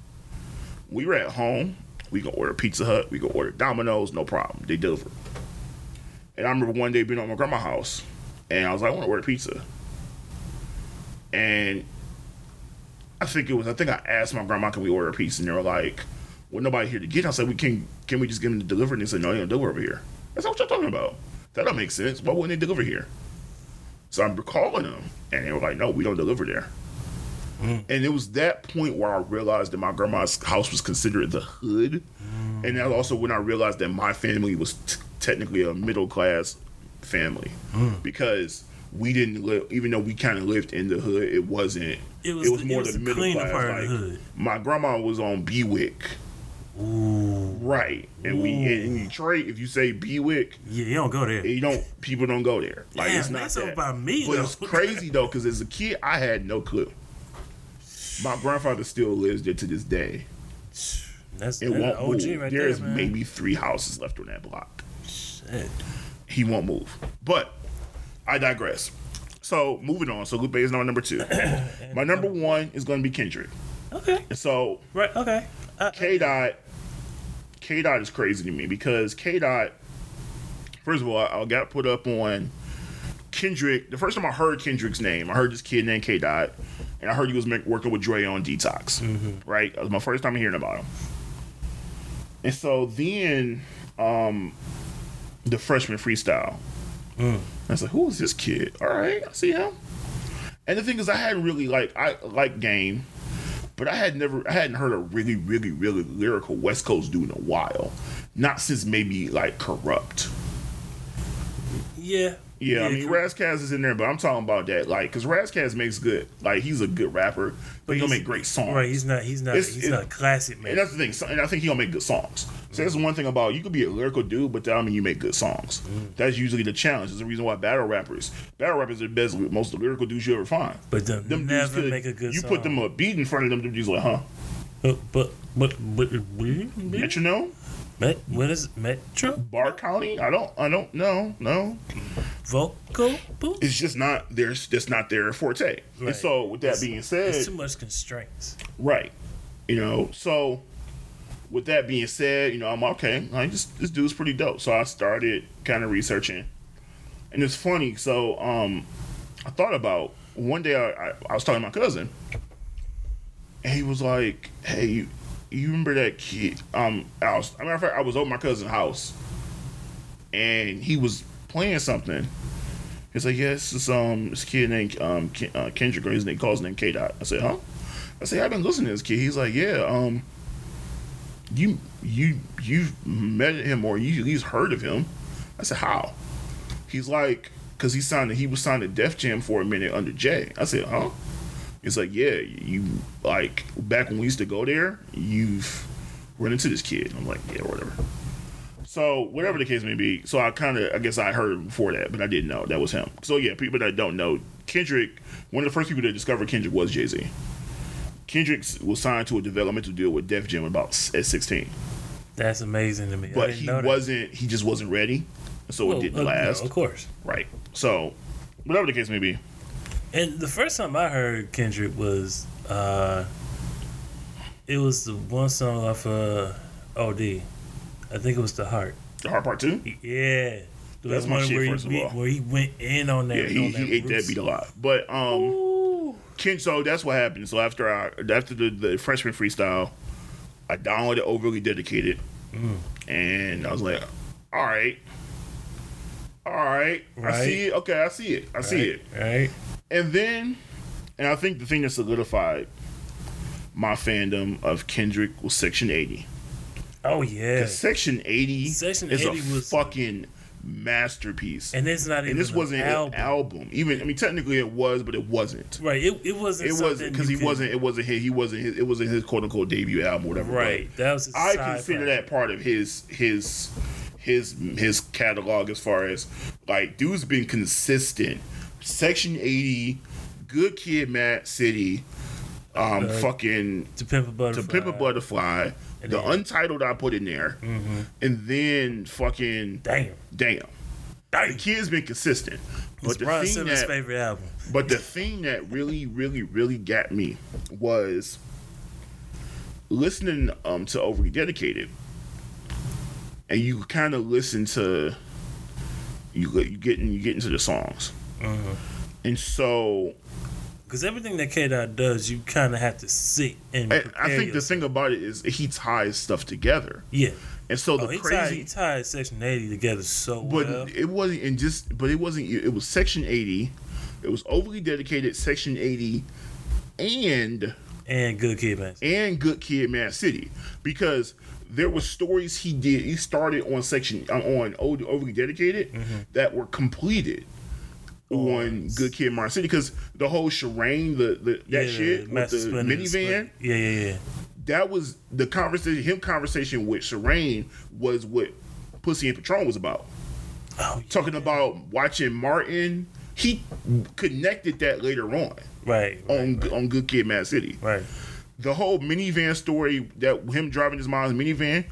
we were at home. We could order Pizza Hut. We could order Domino's. No problem. They deliver. And I remember one day being at my grandma's house. And I was like, I want to order pizza. And... I think it was. I think I asked my grandma, "Can we order a pizza?" And they were like, "Well, nobody here to get it." I said, "We can. Can we just give them the delivery?" And they said, "No, they don't deliver over here." I said, "What y'all talking about? That don't make sense. Why wouldn't they deliver here?" So I'm calling them, and they were like, "No, we don't deliver there." Mm. And it was that point where I realized that my grandma's house was considered the hood, mm. and that also when I realized that my family was t- technically a middle class family mm. because we didn't live, even though we kind of lived in the hood, it wasn't. It was, it was more it was the middle class. Like, hood. My grandma was on Bewick. Ooh. Right. And Ooh. we in Detroit, if you say Bewick, yeah, you don't go there. You don't. People don't go there. Like yeah, it's not that's that. Over by me. But it's crazy though, because as a kid, I had no clue. My grandfather still lives there to this day. That's it. That's won't O G move. Right There's there, maybe three houses left on that block. Shit. He won't move, but. I digress. So, moving on. So, Lupe is now number two. My number one is going to be Kendrick. Okay. So, right. Okay. Uh, K-Dot, K-Dot is crazy to me because K-Dot, first of all, I, I got put up on Kendrick. The first time I heard Kendrick's name, I heard this kid named K-Dot, and I heard he was make, working with Dre on Detox. Mm-hmm. Right? That was my first time hearing about him. And so then um, the freshman freestyle. Mm. I was like, who is this kid? All right, I see him. And the thing is, I hadn't really like I like Game, but I had never I hadn't heard a really really really lyrical West Coast dude in a while, not since maybe like Corrupt. Yeah. Yeah, yeah, I mean, Razzcazz is in there, but I'm talking about that, like, because Razzcazz makes good, like, he's a good rapper, but, but he don't make great songs. Right, he's not, he's not, it's, he's it, not a classic man. And that's the thing, so, and I think he don't make good songs. So mm. that's one thing about, you could be a lyrical dude, but that don't mean you make good songs. Mm. That's usually the challenge. There's a reason why battle rappers, battle rappers are the best, most of the lyrical dudes you ever find. But them, them never dudes make a good you song. You put them a beat in front of them, them dudes like, huh? Uh, but, but, but, but, metronome? Met, what is it? Metro? Bar County? I don't, I don't know, no. Vocal booth? It's just not, there's, that's not their forte. Right. And so, with that it's, being said. It's too much constraints. Right. You know, so, with that being said, you know, I'm okay, I just, this dude's pretty dope. So, I started kind of researching. And it's funny, so, um, I thought about, one day I, I, I was talking to my cousin. And he was like, hey, you. You remember that kid? Um, I was, as a matter of fact, I was over my cousin's house, and he was playing something. He's like, "Yes, yeah, this um, this kid named um Ken, uh, Kendrick, or his name calls his name K Dot." I said, "Huh?" I said, "I've been listening to this kid." He's like, "Yeah, um, you you you've met him, or you at least heard of him." I said, "How?" He's like, "Cause he signed, he was signed to Def Jam for a minute under Jay." I said, "Huh?" It's like, yeah, you, like, back when we used to go there, you've run into this kid. I'm like, yeah, whatever. So, whatever the case may be, so I kind of, I guess I heard him before that, but I didn't know that was him. So, yeah, people that don't know, Kendrick, one of the first people that discovered Kendrick was Jay-Z. Kendrick was signed to a developmental deal with Def Jam about at sixteen. That's amazing to me. But he wasn't, he just wasn't ready, so well, it didn't uh, last. No, of course. Right. So, whatever the case may be. And the first time I heard Kendrick was, uh, it was the one song off of O D. I think it was The Heart. The Heart Part Two. Yeah, that's, that's my shit. First he, of all, where he went in on that. Yeah, he, that he ate that beat a lot. But um, Ken, so that's what happened. So after I, after the, the freshman freestyle, I downloaded Overly Dedicated, mm. and I was like, all right, all right, right. I see it. Okay, I see it. I right. see it. Right. And then, and I think the thing that solidified my fandom of Kendrick was Section eighty. Oh, yeah. Because Section eighty Section is eighty a was fucking masterpiece. And it's not even and this wasn't an album. An album. Even, I mean, technically it was, but it wasn't. Right. It, it wasn't It wasn't, because he wasn't, it wasn't his, he wasn't his, it wasn't his quote-unquote debut album or whatever. Right. But that was his I consider project. That part of his, his, his, his catalog as far as, like, dude's been consistent. Section eighty, Good Kid Mad City, um, uh, fucking To Pimp a Butterfly, To Pimp a Butterfly, and the then, Untitled I put in there, mm-hmm. and then fucking Damn, Damn. Damn. The kid's been consistent, but it's the Ron thing Simmons' that, favorite album. But the thing that really, really, really got me was listening um, to Overly Dedicated, and you kind of listen to you, you get you get into the songs. Uh-huh. And so, because everything that K-Dot does, you kind of have to sit and prepare I think yourself. The thing about it is he ties stuff together. Yeah. And so oh, the he crazy tied, he tied Section eighty together so but well. But it wasn't and just but it wasn't it was Section eighty, it was Overly Dedicated, Section eighty, and and Good Kid Mad City. and Good Kid Mad City because. There were stories he did. He started on section on Overly Dedicated mm-hmm. that were completed oh, on Good Kid, Mad City because the whole charade, the, the that yeah, shit with the minivan, yeah, yeah, yeah. That was the conversation. Him conversation with Charade was what Pussy and Patron was about. Oh, talking yeah. about watching Martin. He connected that later on, right? On right, right. on Good Kid, Mad City, right. The whole minivan story, that him driving his mom's minivan,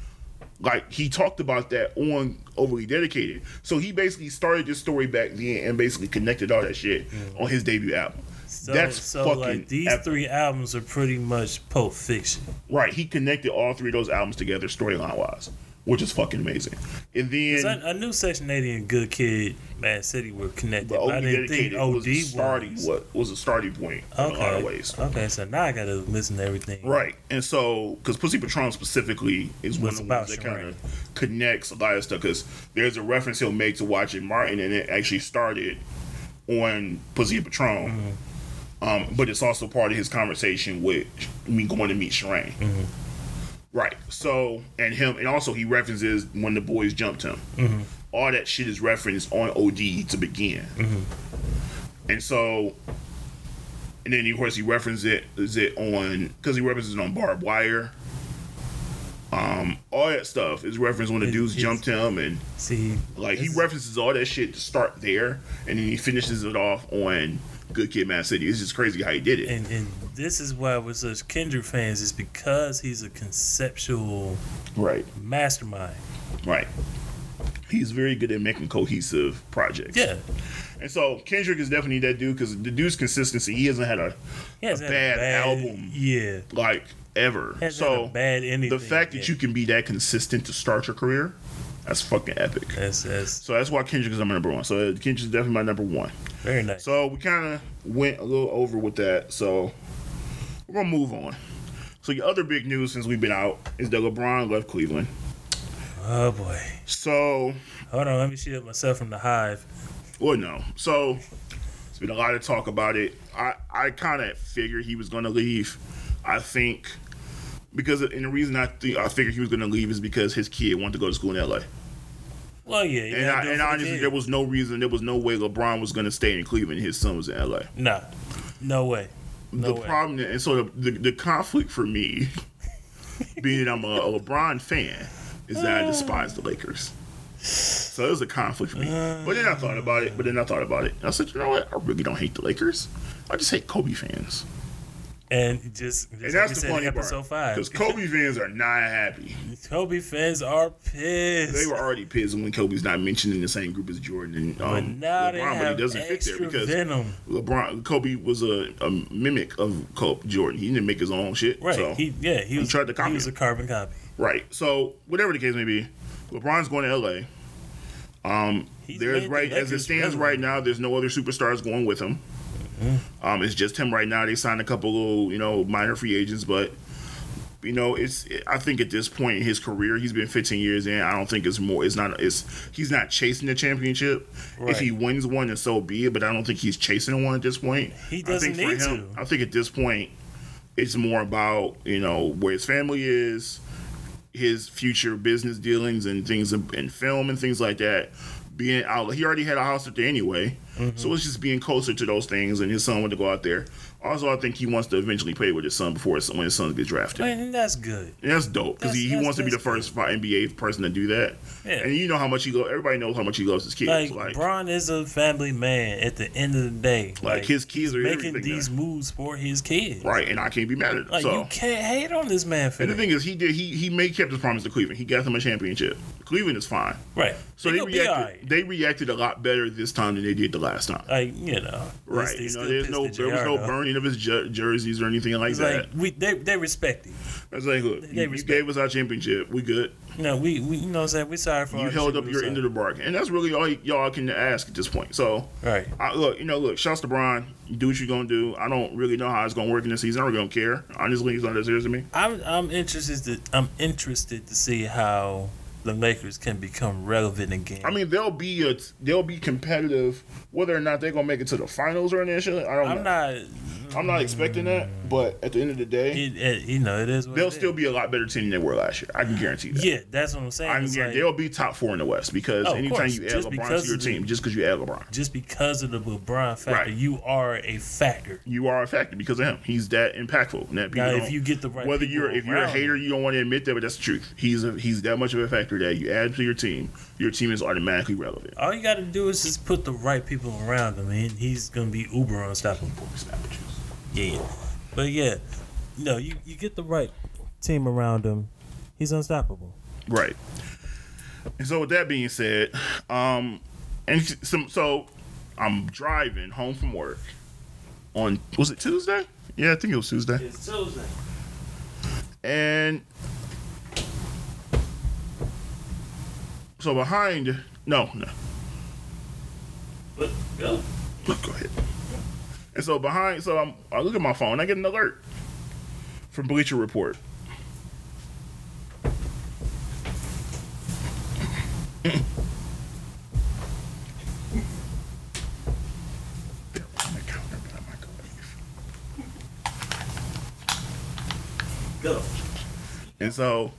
like he talked about that on Overly Dedicated. So he basically started this story back then and basically connected all that shit mm. on his debut album. So, That's so fucking like these epic. Three albums are pretty much Pulp Fiction. Right. He connected all three of those albums together storyline wise, which is fucking amazing. And then I, I knew Section eighty and Good Kid Mad City were connected. But I didn't think O D was a starting, what was a starting point. Okay. Okay, so now I gotta listen to everything. Right, and so because Pussy Patron specifically is one of the ones that kind of connects a lot of stuff. Because there's a reference he'll make to Watching Martin, and it actually started on Pussy Patron. Mm-hmm. Um, but it's also part of his conversation with me going to meet Shireen. Mm-hmm. Right. So, and him, and also he references when the boys jumped him. Mm-hmm. All that shit is referenced on O D to begin. Mm-hmm. And so, and then of course he references it, is it on, because he references it on Barbed Wire. Um, all that stuff is referenced when the dudes jumped him, and see, like he references all that shit to start there, and then he finishes it off on Good Kid, Mad City. It's just crazy how he did it. And, and this is why we're such Kendrick fans, is because he's a conceptual right mastermind. Right. He's very good at making cohesive projects. Yeah. And so Kendrick is definitely that dude, because the dude's consistency, he hasn't had a, he hasn't a, bad, had a bad album. Yeah. Like ever. He hasn't so had a bad anything. The fact yeah. that you can be that consistent to start your career, that's fucking epic. That's, that's, so that's why Kendrick is my number one. So Kendrick's definitely my number one. Very nice. So we kind of went a little over with that. So we're going to move on. So the other big news since we've been out is that LeBron left Cleveland. Oh, boy. So. Hold on. Let me shoot up myself from the hive. Well, no. So there's been a lot of talk about it. I, I kind of figured he was going to leave. I think. Because, and the reason I think I figured he was going to leave is because his kid wanted to go to school in L A. Well, yeah, and, I, and honestly, there was no reason, there was no way LeBron was going to stay in Cleveland. His son was in L A. No, no way. No the way. Problem, and so the, the the conflict for me, being that I'm a, a LeBron fan, is that uh, I despise the Lakers. So it was a conflict for me. Uh, but then I thought about it. But then I thought about it. And I said, you know what? I really don't hate the Lakers. I just hate Kobe fans. And just, just and that's like the funny episode part, because Kobe fans are not happy. Kobe fans are pissed. They were already pissed when Kobe's not mentioned in the same group as Jordan and um, but LeBron, have but he doesn't fit there because venom. LeBron, Kobe was a, a mimic of Kobe, Jordan. He didn't make his own shit. Right? So he, yeah, he, he was tried to copy. He was a carbon copy. Right. So whatever the case may be, LeBron's going to L A. Um, He's there's right the as it stands right now, there's no other superstars going with him. Um, it's just him right now. They signed a couple little, you know, minor free agents, but you know, it's. It, I think at this point in his career, he's been fifteen years in. I don't think it's more. It's not. It's he's not chasing the championship. Right. If he wins one, then so be it. But I don't think he's chasing one at this point. He doesn't I think need for him, to. I think at this point, it's more about you know where his family is, his future business dealings and things in film and things like that. Being out, he already had a house up there anyway, mm-hmm. so it's just being closer to those things. And his son wanted to go out there. Also, I think he wants to eventually play with his son before his, when his son gets drafted. I mean, that's good. And that's dope because he, he wants to be the first good. N B A person to do that. Yeah. And you know how much he loves. Everybody knows how much he loves his kids. Like, like Bron is a family man. At the end of the day, like, like his kids are making these now. moves for his kids. Right, and I can't be mad at him. Like so. You can't hate on this man. For and that. The thing is, he did. He he made kept his promise to Cleveland. He got them a championship. Cleveland is fine. Right. So they, they reacted. Right. They reacted a lot better this time than they did the last time. Like you know, right? You know, there's no, there was no burning of his jer- jerseys or anything like it's that. Like, we they they respect him. I was like, look, they you, you gave us our championship. We good. No, we, we you know what I'm saying. We sorry for you. Held up your sorry. end of the bargain, and that's really all y- y'all can ask at this point. So, right. I, look, you know, look, shouts to Bron. Do what you're gonna do. I don't really know how it's gonna work in this season. I really don't care. Honestly, it's not that serious to me. I'm I'm interested. To, I'm interested to see how the Lakers can become relevant again. I mean, they'll be a, they'll be competitive. Whether or not they're gonna make it to the finals or anything, I don't. I'm know. not. I'm not expecting that. But at the end of the day, it, it, you know, it is. What they'll it still is. be a lot better team than they were last year. I can guarantee that. Yeah, that's what I'm saying. I can guarantee like, they'll be top four in the West because oh, anytime course. you add just LeBron to your team, the, just because you add LeBron, just because of the LeBron factor, right. you are a factor. You are a factor because of him. He's that impactful. And that now, if you get the right, whether you're if you're a hater, you don't want to admit that, but that's the truth. He's a, he's that much of a factor. That you add to your team, your team is automatically relevant. All you got to do is just put the right people around him, and he's gonna be uber unstoppable. Yeah, but yeah, no, you you get the right team around him, he's unstoppable. Right. And so with that being said, um, and some so I'm driving home from work on was it Tuesday? Yeah, I think it was Tuesday. It's Tuesday. And. So behind, no, no. But go. Go ahead. And so behind, so I'm, I look at my phone. I get an alert from Bleacher Report. Go. And so,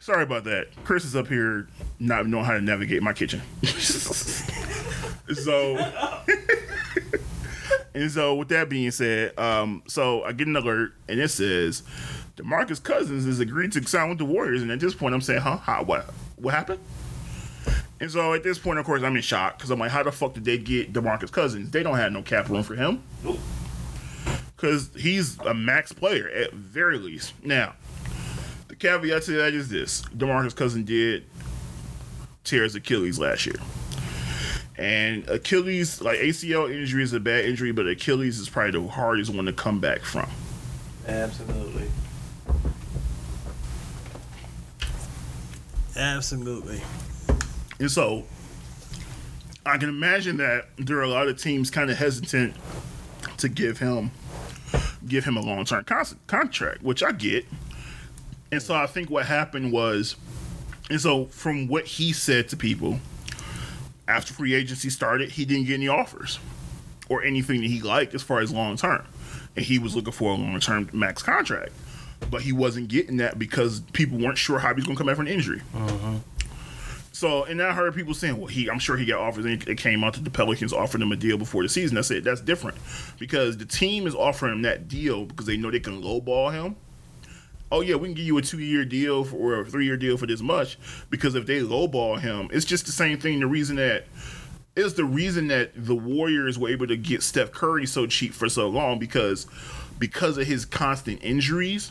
sorry about that. Chris is up here not knowing how to navigate my kitchen. so, and so with that being said, um, so I get an alert and it says, DeMarcus Cousins has agreed to sign with the Warriors. And at this point, I'm saying, huh? How? What? What happened? And so at this point, of course, I'm in shock because I'm like, how the fuck did they get DeMarcus Cousins? They don't have no cap room for him. Nope. Because he's a max player at very least. Now, the caveat to that is this. DeMarcus Cousins did tear his Achilles last year. And Achilles, like A C L injury is a bad injury, but Achilles is probably the hardest one to come back from. Absolutely. Absolutely. And so, I can imagine that there are a lot of teams kind of hesitant to give him give him a long-term con- contract, which I get. And so I think what happened was, and so from what he said to people after free agency started, he didn't get any offers or anything that he liked as far as long-term, and he was looking for a long-term max contract, but he wasn't getting that because people weren't sure how he was going to come back from an injury. Uh-huh. So, and I heard people saying, well, he, I'm sure he got offers, and it came out that the Pelicans offered him a deal before the season. I said, that's different because the team is offering him that deal because they know they can lowball him. Oh, yeah, we can give you a two-year deal for, or a three-year deal for this much, because if they lowball him, it's just the same thing. The reason that is the reason that the Warriors were able to get Steph Curry so cheap for so long because because of his constant injuries,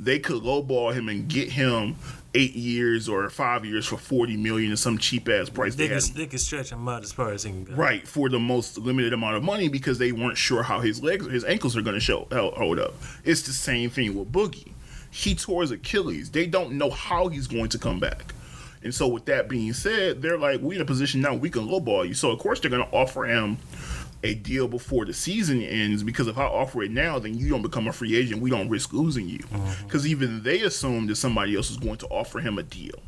they could lowball him and get him eight years or five years for forty million dollars or some cheap-ass price. They, they, can, they can stretch him out as far as they can go. Right, for the most limited amount of money because they weren't sure how his legs or his ankles are going to hold up. It's the same thing with Boogie. He tore his Achilles. They don't know how he's going to come back. And so with that being said, they're like, we're in a position now we can lowball you. So, of course, they're going to offer him a deal before the season ends, because if I offer it now, then you don't become a free agent. We don't risk losing you, because mm-hmm. even they assumed that somebody else was going to offer him a deal,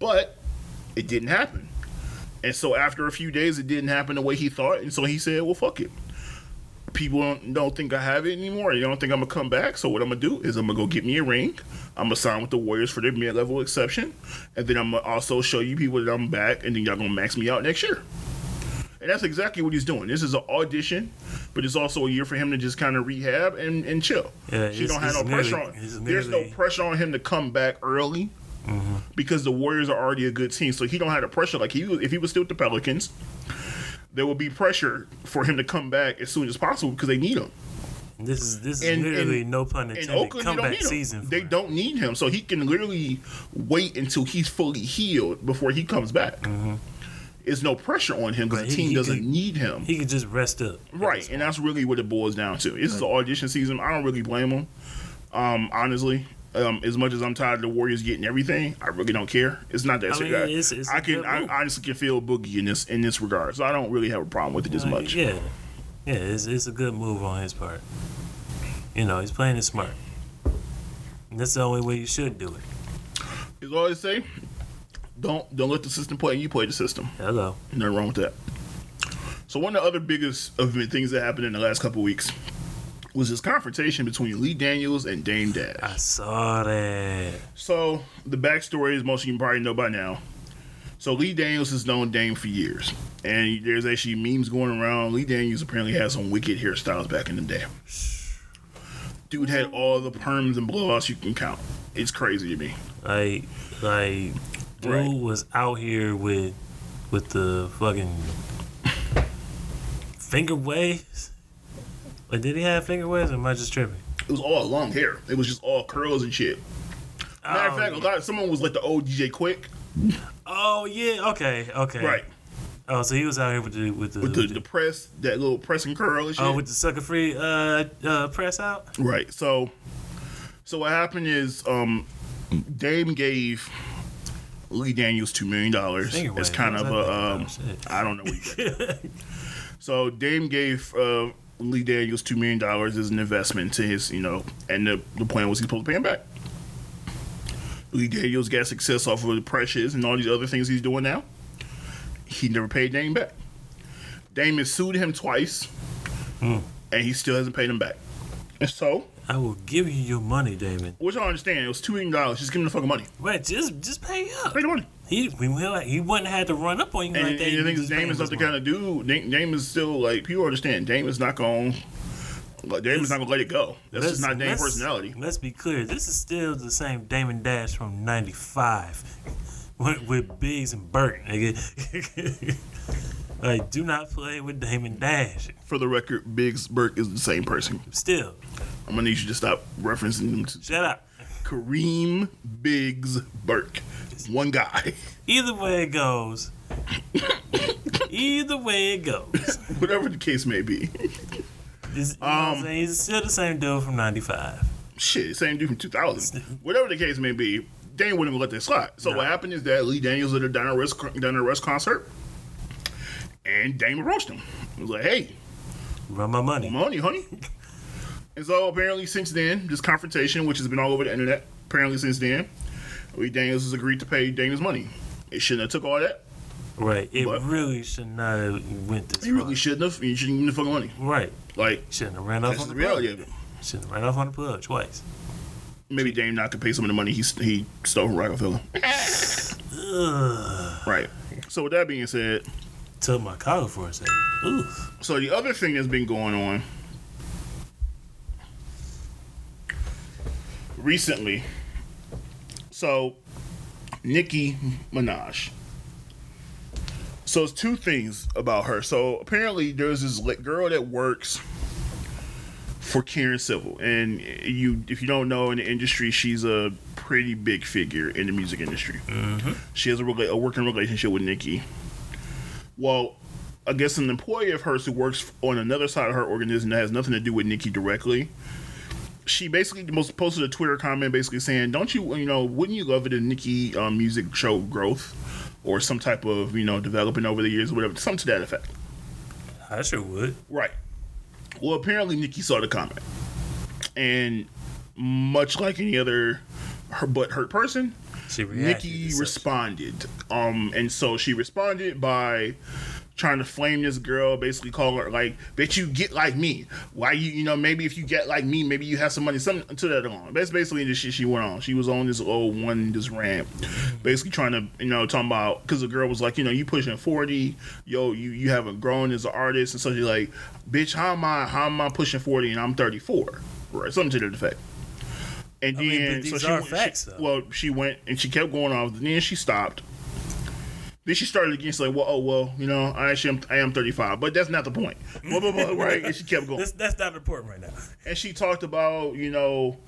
but it didn't happen. And so after a few days, it didn't happen the way he thought, and so he said, well, fuck it. People don't, don't think I have it anymore. They don't think I'm going to come back, so what I'm going to do is I'm going to go get me a ring. I'm going to sign with the Warriors for their mid-level exception, and then I'm going to also show you people that I'm back, and then y'all going to max me out next year. And that's exactly what he's doing. This is an audition, but it's also a year for him to just kind of rehab and, and chill. Yeah, he don't have no nearly, pressure on him. There's no pressure on him to come back early mm-hmm. because the Warriors are already a good team. So he don't have the pressure. Like he, if he was still with the Pelicans, there would be pressure for him to come back as soon as possible because they need him. This is this is and, literally and, no pun intended. Oakland, comeback season. For they him. Don't need him, so he can literally wait until he's fully healed before he comes back. Mm-hmm. There's no pressure on him because the team he, he doesn't could, need him. He could just rest up. Right, and that's really what it boils down to. This right. is an audition season. I don't really blame him, um, honestly. Um, as much as I'm tired of the Warriors getting everything, I really don't care. It's not that I serious. Mean, it's, it's I can, I honestly can feel Boogie in this in this regard, so I don't really have a problem with it as much. Yeah, yeah, it's it's a good move on his part. You know, he's playing it smart. And that's the only way you should do it. As I always say, Don't don't let the system play, and you play the system. Hello. Nothing wrong with that. So one of the other biggest of the things that happened in the last couple of weeks was this confrontation between Lee Daniels and Dame Dash. I saw that. So the backstory is, most of you probably know by now. So Lee Daniels has known Dame for years, and there's actually memes going around. Lee Daniels apparently had some wicked hairstyles back in the day. Dude had all the perms and blowouts you can count. It's crazy to me. Like like. Right. Dude was out here with with the fucking finger waves. Like, did he have finger waves, or am I just tripping? It was all long hair. It was just all curls and shit. Matter of oh. fact, a lot of, someone was like the old D J Quick. Oh yeah, okay, okay. Right. Oh, so he was out here with the with the with the, with the, the press, that little press and curl and shit. Oh, with the sucker free uh, uh, press out. Right. So, so what happened is um, Dame gave Lee Daniels two million dollars. Anyway, it's kind of a, um, I don't know what you did. So Dame gave uh, Lee Daniels two million dollars as an investment to his, you know, and the, the plan was he's supposed to pay him back. Lee Daniels got success off of the Precious and all these other things he's doing now. He never paid Dame back. Dame has sued him twice, mm. and he still hasn't paid him back. And so... I will give you your money, Damon. Which I don't understand. It was two million dollars. Just give him the fucking money. Right. Just just pay up. Pay the money. He, he, like, he wouldn't have had to run up on you and, like that. And the thing is, Damon's not the kind of dude. Damon's still, like, people understand. Damon's not going like, Damon's not going to let it go. That's just not Damon's personality. Let's be clear. This is still the same Damon Dash from ninety-five with, with Biggs and Burt, nigga. Like, do not play with Damon Dash. For the record, Biggs Burke is the same person. Still. I'm going to need you to stop referencing them. To Shut up. Kareem Biggs Burke. One guy. Either way it goes. Either way it goes. Whatever the case may be. It's, um, he's still the same dude from ninety-five. Shit, same dude from two thousand. Whatever the case may be, Dane wouldn't let that slide. So no. What happened is that Lee Daniels did a Diner Rush, Diner Rush concert. And Dame approached him. He was like, hey. Run my money. Run my money, honey. And so apparently since then, this confrontation, which has been all over the internet, apparently since then, Lee Daniels has agreed to pay Damon's money. It shouldn't have took all that. Right. It really should not have went this way. It really shouldn't have. You shouldn't give him the fucking money. Right. Like, shouldn't have ran off on the plug. Shouldn't have ran off on the plug twice. Maybe Dame not could pay some of the money he, he stole from Rockefeller. Right. So with that being said... Took my collar for a second. Ooh. So the other thing that's been going on recently, so Nicki Minaj. So it's two things about her. So apparently there's this girl that works for Karen Civil, and you, if you don't know, in the industry, she's a pretty big figure in the music industry. Mm-hmm. She has a, a working relationship with Nicki. Well, I guess an employee of hers who works on another side of her organization that has nothing to do with Nicki directly. She basically most posted a Twitter comment basically saying, "Don't you, you know, wouldn't you love it if Nicki um, music showed growth or some type of, you know, developing over the years or whatever, something to that effect?" I sure would. Right. Well, apparently Nicki saw the comment, and much like any other her butt hurt person, Nicki responded, um, and so she responded by trying to flame this girl, basically calling her like, "Bitch, you get like me. Why you, you know, maybe if you get like me, maybe you have some money," something to that along. That's basically the shit she went on. She was on this old one, this rant, basically trying to, you know, talking about because the girl was like, you know, you pushing forty, yo, you you haven't grown as an artist, and so she's like, "Bitch, how am I, how am I pushing forty and I'm thirty-four, right? Something to that effect. And I then, mean, but these so are she, facts, she, well, she went and she kept going off. Then she stopped. Then she started again. She's like, well, oh, well, you know, I actually am, I am thirty-five, but that's not the point. Blah, blah, blah, right? And she kept going. That's, that's not important right now. And she talked about, you know,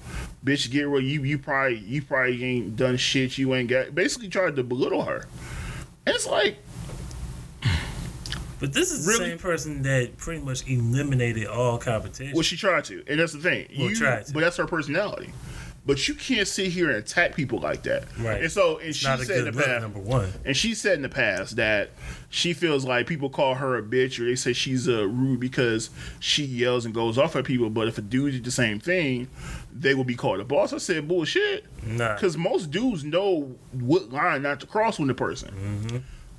bitch, get real. You, you probably, you probably ain't done shit. You ain't got. Basically, tried to belittle her. And it's like. But this is really? The same person that pretty much eliminated all competition. Well, she tried to, and that's the thing. Well, you, tried to. But that's her personality. But you can't sit here and attack people like that. Right. And so, and it's she said in the past, number one. And she said in the past that she feels like people call her a bitch or they say she's a rude because she yells and goes off at people. But if a dude did the same thing, they would be called a boss. I said bullshit. Nah. Because most dudes know what line not to cross with the person. Mm-hmm.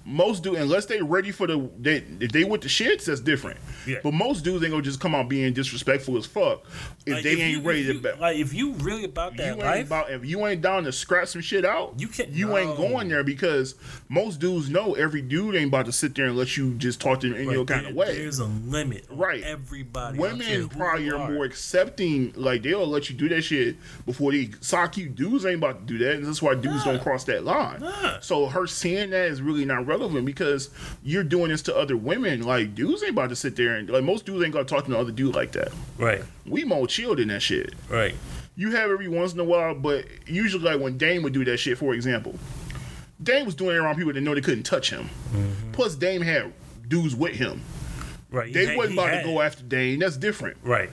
Most dudes, unless they ready for the, they, if they with the shits, that's different. Yeah. But most dudes ain't gonna just come out being disrespectful as fuck if like they if ain't you, ready you, to. Like if you really about that life, about, if you ain't down to scrap some shit out, you can't. You no. ain't going there because most dudes know every dude ain't about to sit there and let you just talk to them in right. your kind there, of way. There's a limit, right? Everybody, women probably are more accepting. Like they'll let you do that shit before they sock you. Dudes ain't about to do that, and that's why dudes nah. don't cross that line. Nah. So her saying that is really not relevant. Because you're doing this to other women. Like dudes ain't about to sit there and like most dudes ain't gonna talk to another dude like that. Right. We more chilled in that shit. Right. You have every once in a while, but usually like when Dame would do that shit, for example, Dame was doing it around people that know they couldn't touch him. Mm-hmm. Plus Dame had dudes with him. Right. They had, wasn't about had. to go after Dame. That's different. Right.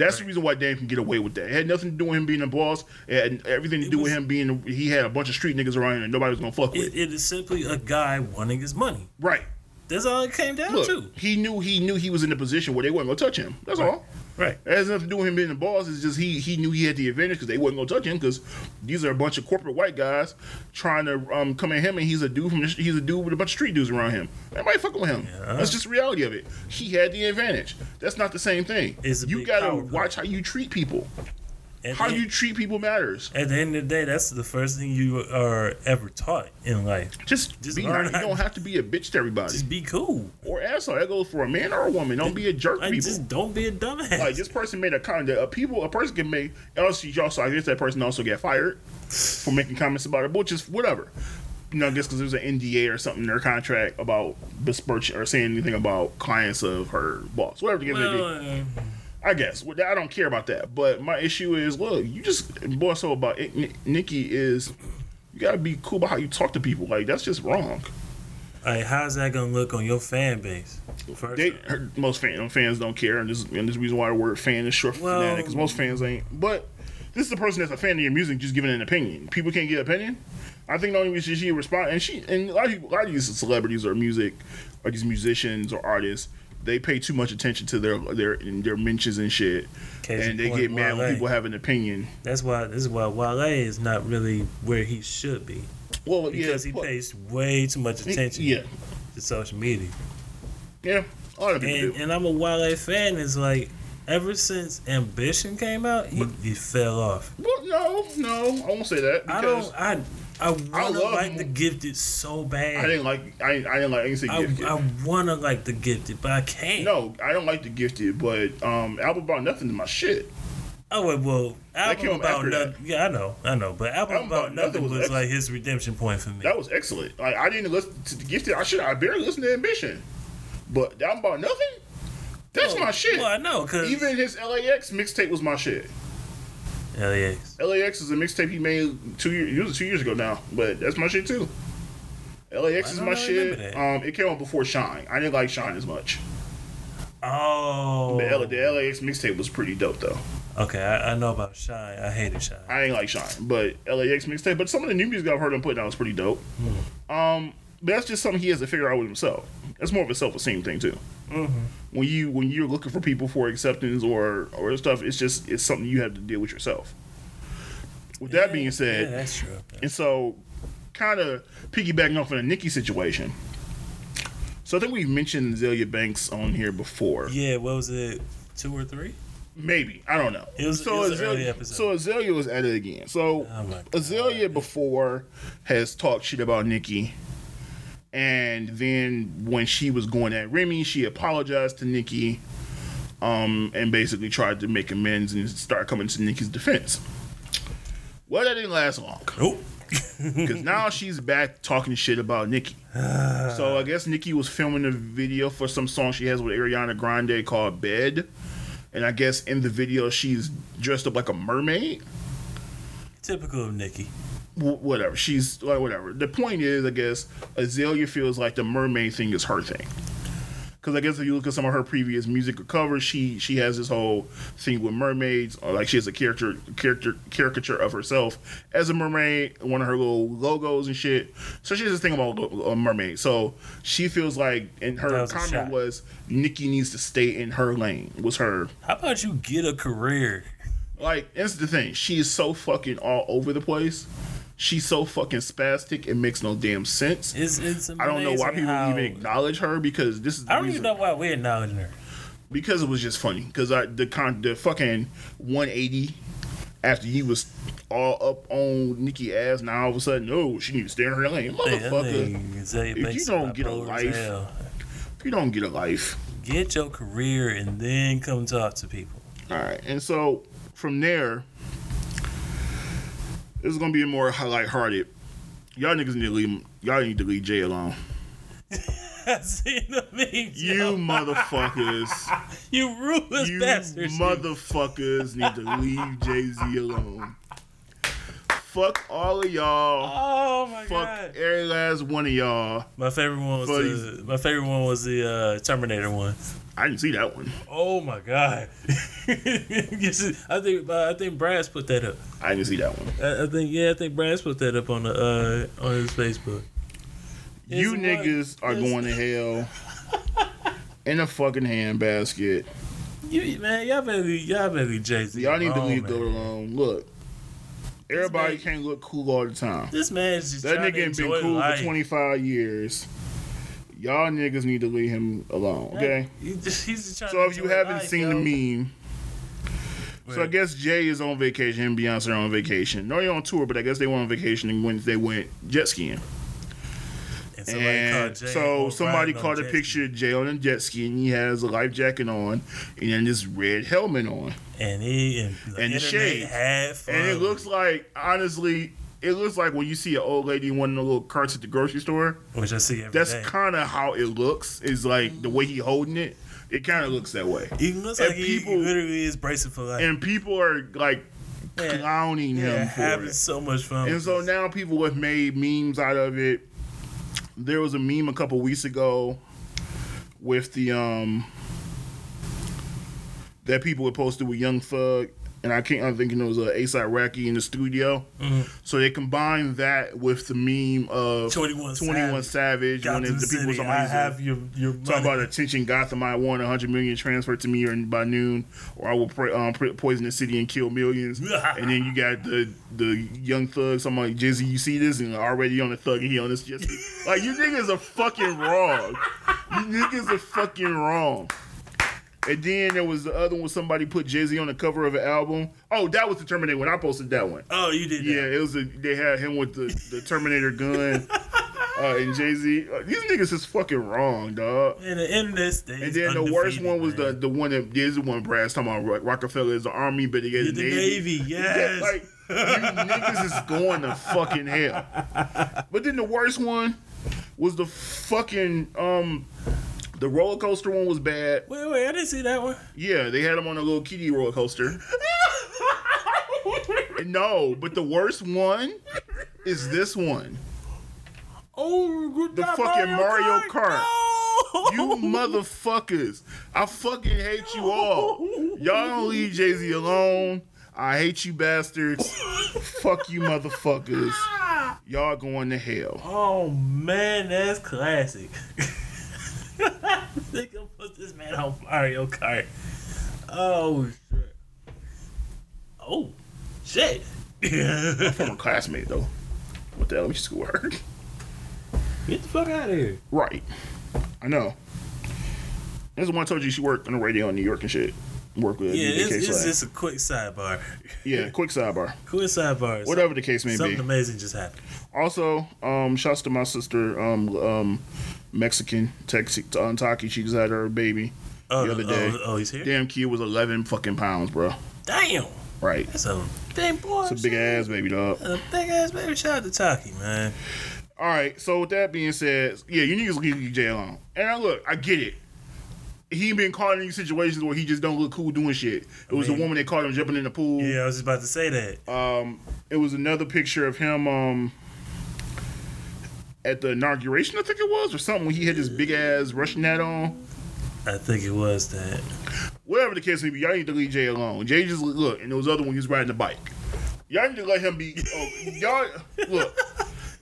That's right. The reason why Damn can get away with that. It had nothing to do with him being a boss. It had everything to it do was, with him being, he had a bunch of street niggas around him and nobody was going to fuck it, with. It is simply a guy wanting his money. Right. That's all it came down Look, to. He knew he knew he was in a position where they weren't going to touch him. That's right. all. Right. It has nothing to do with him being the boss. It's just he he knew he had the advantage because they wasn't going to touch him because these are a bunch of corporate white guys trying to um, come at him, and he's a dude from the, he's a dude with a bunch of street dudes around him. Everybody fucking with him. Yeah. That's just the reality of it. He had the advantage. That's not the same thing. You got to watch how you treat people. At how you end, treat people matters. At the end of the day, that's the first thing you are ever taught in life. Just, just be nice. You don't have to be a bitch to everybody. Just be cool. Or asshole. That goes for a man or a woman. Don't be a jerk to people. Just don't be a dumbass. Like, this person made a comment that a, people, a person can make, else y'all saw, I guess that person also got fired for making comments about it, but just whatever. You know, I guess because there's an N D A or something in their contract about besmirching or saying anything about clients of her boss. Whatever the case well, may be. Uh, I guess. I don't care about that. But my issue is, look, you just, more so about it, Nikki, is you got to be cool about how you talk to people. Like, that's just wrong. All right, how's that going to look on your fan base? First they, her, most fan, fans don't care. And this, and this reason why the word fan is short for well, fanatic, because most fans ain't. But this is the person that's a fan of your music just giving an opinion. People can't get an opinion. I think the only reason she responds, and, she, and a, lot of people, a lot of these celebrities or music, or these musicians or artists, they pay too much attention to their their their mentions and shit, and they get mad when people have an opinion. That's why this is why Wale is not really where he should be. Well, because yeah, he pays way too much attention yeah. to social media. Yeah, all the people. And, do. and I'm a Wale fan. It's like ever since Ambition came out, he, he fell off. Well, no, no, I won't say that. Because I don't. I. I want to like him. The Gifted so bad. I didn't like. I, I didn't like. I didn't say I, Gifted. I want to like The Gifted, but I can't. No, I don't like The Gifted, but um, Album About Nothing's my shit. Oh well, Album About Nothing. Yeah, I know, I know, but Album, album about, about Nothing was, was like his redemption point for me. That was excellent. Like I didn't listen to The Gifted. I should. I barely listened to Ambition, but Album About Nothing. That's well, my shit. Well, I know because even his L A X mixtape was my shit. L A X. L A X is a mixtape he made two years. It was two years ago now, but that's my shit too. L A X is my shit. Um, it came out before Shine. I didn't like Shine as much. Oh. The, L- the L A X mixtape was pretty dope though. Okay, I, I know about Shine. I hated Shine. I ain't like Shine, but L A X mixtape. But some of the new music I've heard him put down was pretty dope. Mm-hmm. Um, but that's just something he has to figure out with himself. That's more of a self-esteem thing too. Mm-hmm. When you when you're looking for people for acceptance or or stuff, it's just it's something you have to deal with yourself. With yeah, that being said, yeah, that's true. And so, kind of piggybacking off of the Nicki situation. So I think we've mentioned Azealia Banks on here before. Yeah, what was it, two or three? Maybe I don't know. It was, so it was Azealia, an early episode. So Azealia was at it again. So oh Azealia before has talked shit about Nicki. And then when she was going at Remy, she apologized to Nicki um, and basically tried to make amends and start coming to Nicki's defense. Well, that didn't last long. Nope. Because now she's back talking shit about Nicki. So I guess Nicki was filming a video for some song she has with Ariana Grande called Bed. And I guess in the video, she's dressed up like a mermaid. Typical of Nicki. Whatever she's like, whatever. The point is, I guess Azealia feels like the mermaid thing is her thing, because I guess if you look at some of her previous music or covers, she she has this whole thing with mermaids. Like she has a character character caricature of herself as a mermaid, one of her little logos and shit. So she has this thing about a mermaid. So she feels like, and her comment was, Nicki needs to stay in her lane. Was her? How about you get a career? Like that's the thing. She is so fucking all over the place. She's so fucking spastic, it makes no damn sense. It's, it's I don't know why people how... even acknowledge her because this is the I don't reason. Even know why we're acknowledging her. Because it was just funny. Because I the, con, the fucking one eighty after you was all up on Nicki's ass, now all of a sudden, oh, she needs to stay in her lane. Motherfucker. If you don't get a life, if you don't get a life. Get your career and then come talk to people. All right. And so from there, this is gonna be more lighthearted. Y'all niggas need to leave. Y'all need to leave Jay alone. I seen the meme. You motherfuckers. You ruthless you bastards. You motherfuckers need to leave Jay Z alone. Fuck all of y'all. Oh my Fuck god. Fuck every last one of y'all. My favorite one was the, my favorite one was the uh, Terminator one. I didn't see that one. Oh my god. I think uh, I think Brad's put that up. I didn't see that one. I, I think yeah, I think Brad's put that up on the uh, on his Facebook. It's you niggas one. are it's going to hell in a fucking handbasket. You man, y'all better be, y'all better be Jay-Z. Y'all need to leave it alone. Look. Everybody man, can't look cool all the time. This man's just that nigga ain't been cool life. for twenty-five years. Y'all niggas need to leave him alone, okay? He just, he's just trying so to if you haven't life, seen yo. the meme, Wait. so I guess Jay is on vacation and Beyonce are on vacation. No, you're on tour, but I guess they were on vacation and when they went jet skiing. And somebody and caught Jay so somebody caught a picture of Jay on a jet ski, and he has a life jacket on, and then this red helmet on, and he and, the and the shade, had fun. And it looks like honestly, it looks like when you see an old lady wanting a little cart at the grocery store, which I see every that's day. That's kind of how it looks. Is like the way he holding it. It kind of looks that way. He looks and like people, he literally is bracing for life, and people are like. Man, clowning him yeah, for having it. so much fun. And so this. now people have made memes out of it. There was a meme a couple weeks ago with the um that people were posted with Young Thug, and I can't. I'm thinking it was a uh, A$AP Rocky in the studio. Mm-hmm. So they combined that with the meme of twenty-one Savage Gotham when the people was on I have your, your talking money. about attention Gotham. I want one hundred million transferred to me by noon, or I will pray, um, poison the city and kill millions. And then you got the the Young Thug. Something like Jizzy. You see this and already on the Thug and he on this. Just like you niggas are fucking wrong. You niggas are fucking wrong. And then there was the other one. Somebody put Jay-Z on the cover of an album. Oh, that was the Terminator one. I posted that one. Oh, you did. Yeah, that. it was. A, they had him with the, the Terminator gun, uh, and Jay-Z. Uh, these niggas is fucking wrong, dog. And the end of this thing. And then the worst one was man. the the one that is the one Brad's talking about. Ro- Rockefeller is the army, but he is the navy. navy. Yes. Like you niggas is going to fucking hell. But then the worst one was the fucking um. The roller coaster one was bad. Wait, wait, I didn't see that one. Yeah, they had him on a little kiddie roller coaster. No, but the worst one is this one. Oh, good The fucking Mario Kart. Kart. No. You motherfuckers. I fucking hate you all. Y'all don't leave Jay-Z alone. I hate you bastards. Fuck you motherfuckers. Y'all going to hell. Oh, man, that's classic. They gonna put this man on Mario Kart. Oh shit! Oh shit! My former classmate though, what the elementary school work? Get the fuck out of here! Right, I know. This is the one I told you she worked on the radio in New York and shit. Work with yeah, it's, it's just a quick sidebar. Yeah, quick sidebar. Quick sidebar. Whatever the case may Something be. Something amazing just happened. Also, um, shouts to my sister. Um, um. Mexican Texi on Taki, she just had her baby oh, the other day. Oh, oh, he's here. Damn kid was eleven fucking pounds, bro. Damn. Right. That's a big boy. It's a big ass baby, dog. That's a big ass baby. Shout out to Taki, man. All right. So with that being said, yeah, you niggas leave D J alone. And I look, I get it. He been caught in these situations where he just don't look cool doing shit. It was I mean, the woman that caught him jumping in the pool. Yeah, I was just about to say that. Um, it was another picture of him. Um. At the inauguration, I think it was, or something, when he had this big ass Russian hat on. I think it was that. Whatever the case may be, y'all need to leave Jay alone. Jay just look, and there was other one he was riding the bike. Y'all need to let him be. Oh, y'all look,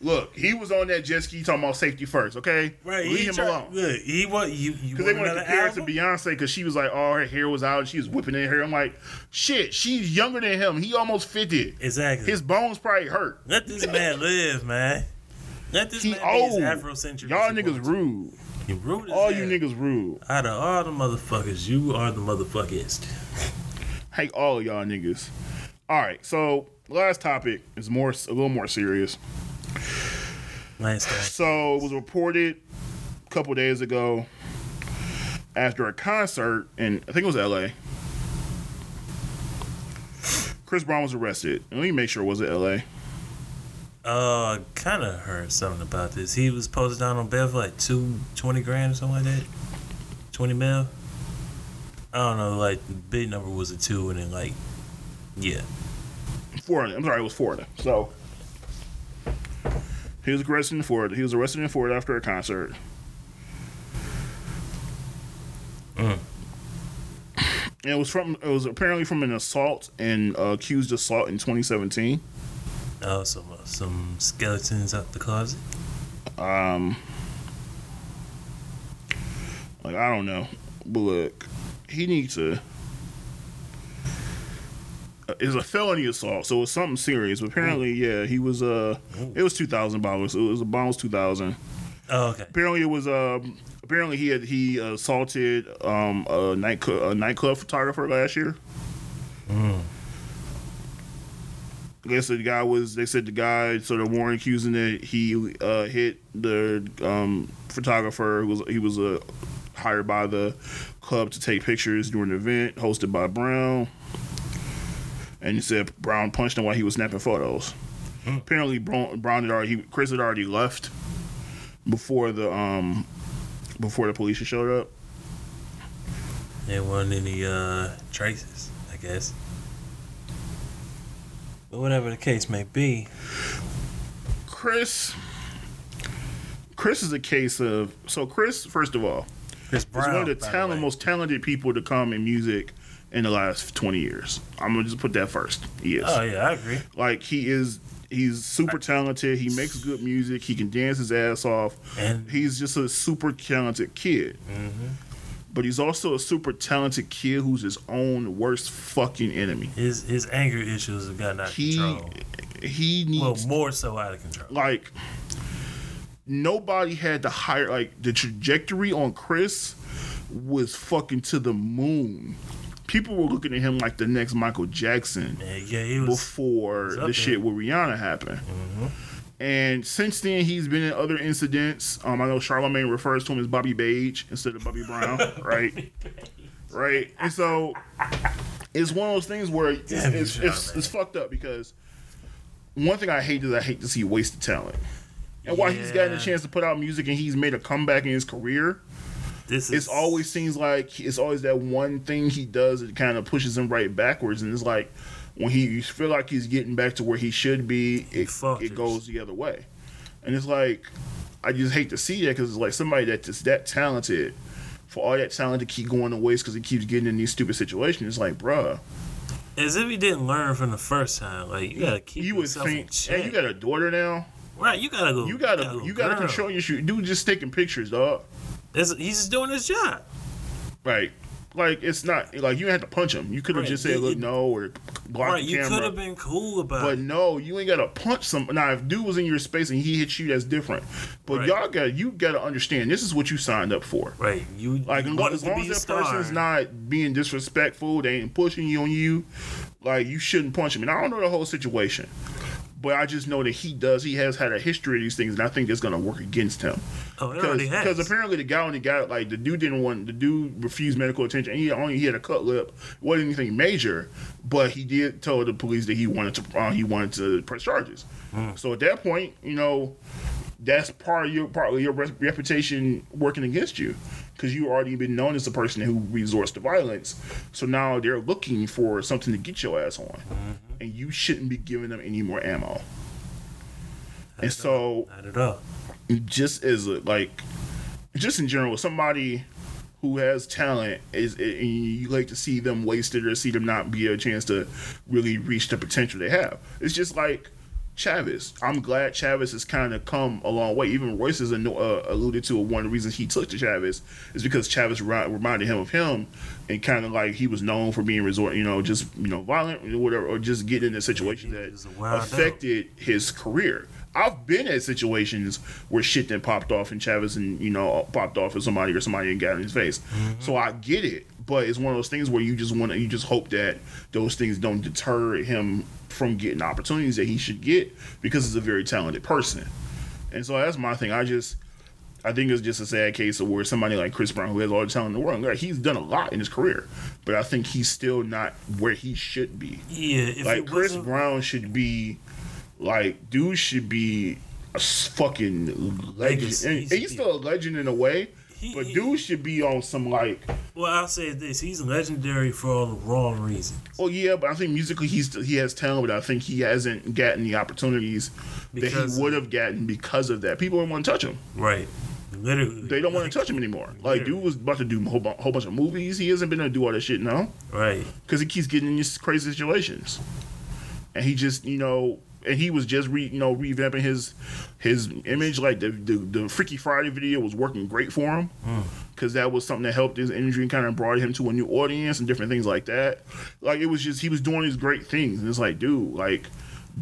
look. He was on that jet ski talking about safety first. Okay, right, leave him tried, alone. Look, he what you because they want to compare it to Beyonce because she was like, all her hair was out, and she was whipping in her hair. I'm like, shit, she's younger than him. He almost fifty. Exactly. His bones probably hurt. Let this man live, man. Let this he man old. Be as Afrocentric. Y'all niggas rude. You rude as All hell. You niggas rude. Out of all the motherfuckers, you are the motherfuckers. Hate all y'all niggas. All right, so last topic is more a little more serious. Nice guy. So it was reported a couple days ago after a concert in I think it was L A. Chris Brown was arrested. Let me make sure it was in L A. Uh, kind of heard something about this. He was posted down on bail for like two, twenty grand or something like that. Twenty mil. I don't know. Like the big number was a two, and then like, yeah. Foreigner. I'm sorry, it was Foreigner. So he was arrested in Florida. He was arrested in Florida after a concert. Mm. And it was from. It was apparently from an assault and uh, accused assault in twenty seventeen. Oh, some uh, some skeletons out the closet. Um, like I don't know, but look, he needs to. It's a felony assault, so it's something serious. But apparently, yeah, he was. Uh, Ooh. It was two thousand dollars. It was a bonus two thousand. Oh, okay. Apparently, it was. Um, apparently, he had he assaulted um, a night a nightclub photographer last year. Mm. I guess the guy was. They said the guy sort of warned, accusing that he uh, hit the um, photographer. Who was he was uh, hired by the club to take pictures during the event hosted by Brown. And he said Brown punched him while he was snapping photos. Mm. Apparently, Brown, Brown had already, Chris had already left before the um, before the police showed up. There weren't any uh, traces, I guess. But whatever the case may be, Chris, Chris is a case of so Chris. First of all, Chris Brown is one of the talent, most talented people to come in music. In the last twenty years, I'm gonna just put that first. He is. Oh yeah, I agree. Like he is, he's super talented. He makes good music. He can dance his ass off. And he's just a super talented kid. Mm-hmm. But he's also a super talented kid who's his own worst fucking enemy. His his anger issues have gotten out of he, control. He needs well more so out of control. Like nobody had to hire. Like the trajectory on Chris was fucking to the moon. People were looking at him like the next Michael Jackson Man, yeah, he was, before the shit with Rihanna happened. Mm-hmm. And since then, he's been in other incidents. Um, I know Charlamagne refers to him as Bobby Beige instead of Bobby Brown, right? Right? And so it's one of those things where it's, Damn, it's, it's, it's fucked up because one thing I hate is I hate to see wasted talent. And while yeah. he's gotten a chance to put out music and he's made a comeback in his career, This is, it always seems like it's always that one thing he does that kind of pushes him right backwards, and it's like when he you feel like he's getting back to where he should be, it it goes the other way, and it's like I just hate to see that because it's like somebody that is that talented for all that talent to keep going to waste because he keeps getting in these stupid situations. It's like, bruh. As if he didn't learn from the first time, like you gotta keep you yourself would think, in check. Hey, you got a daughter now, right? You gotta go. You gotta you gotta, you gotta control your shoot. Dude, just taking pictures, dog. It's, he's just doing his job. Right. Like, it's not... Like, you didn't have to punch him. You could have right. just said, look, no, or block right. the camera. Right, you could have been cool about but it. But no, you ain't got to punch some... Now, if dude was in your space and he hit you, that's different. But right. y'all got... You got to understand, this is what you signed up for. Right. You Like, you as long as that star. person's not being disrespectful, they ain't pushing you on you, like, you shouldn't punch him. And I don't know the whole situation. But I just know that he does. He has had a history of these things, and I think that's going to work against him. Oh, it already has. Because apparently the guy only got like the dude didn't want the dude refused medical attention. And he only he had a cut lip. It wasn't anything major, but he did tell the police that he wanted to uh, he wanted to press charges. Mm. So at that point, you know, that's part of your part of your reputation working against you because you already been known as the person who resorts to violence. So now they're looking for something to get your ass on. Mm-hmm. And you shouldn't be giving them any more ammo. Not and so, not at all. Just as a, like, just in general, somebody who has talent is, and you like to see them wasted or see them not be a chance to really reach the potential they have. It's just like Chavez. I'm glad Chavez has kind of come a long way. Even Royce has uh, alluded to one of the reasons he took to Chavez is because Chavez re- reminded him of him, and kind of like he was known for being resort, you know, just you know, violent or whatever, or just getting into situations that affected out. his career. I've been at situations where shit then popped off and Chavez and you know popped off at somebody or somebody and got in his face. Mm-hmm. So I get it, but it's one of those things where you just want to, you just hope that those things don't deter him from getting opportunities that he should get because he's a very talented person. And so that's my thing. I just I think it's just a sad case of where somebody like Chris Brown, who has all the talent in the world, like he's done a lot in his career, but I think he's still not where he should be. Yeah, if like Chris Brown should be like dude should be a fucking legend. And he's still a legend in a way, he, but dude should be on some like. Well, I'll say this: he's legendary for all the wrong reasons. Oh yeah, but I think musically he's he has talent, but I think he hasn't gotten the opportunities because that he would have gotten because of that. People don't want to touch him. Right. Literally, they don't like, want to touch him anymore. Like, literally. Dude was about to do a whole, whole bunch of movies. He hasn't been able to do all that shit now. Right. Because he keeps getting in these crazy situations. And he just, you know, and he was just, re, you know, revamping his his image. Like, the, the, the Freaky Friday video was working great for him. Because mm. that was something that helped his energy and kind of brought him to a new audience and different things like that. Like, it was just, he was doing these great things. And it's like, dude, like,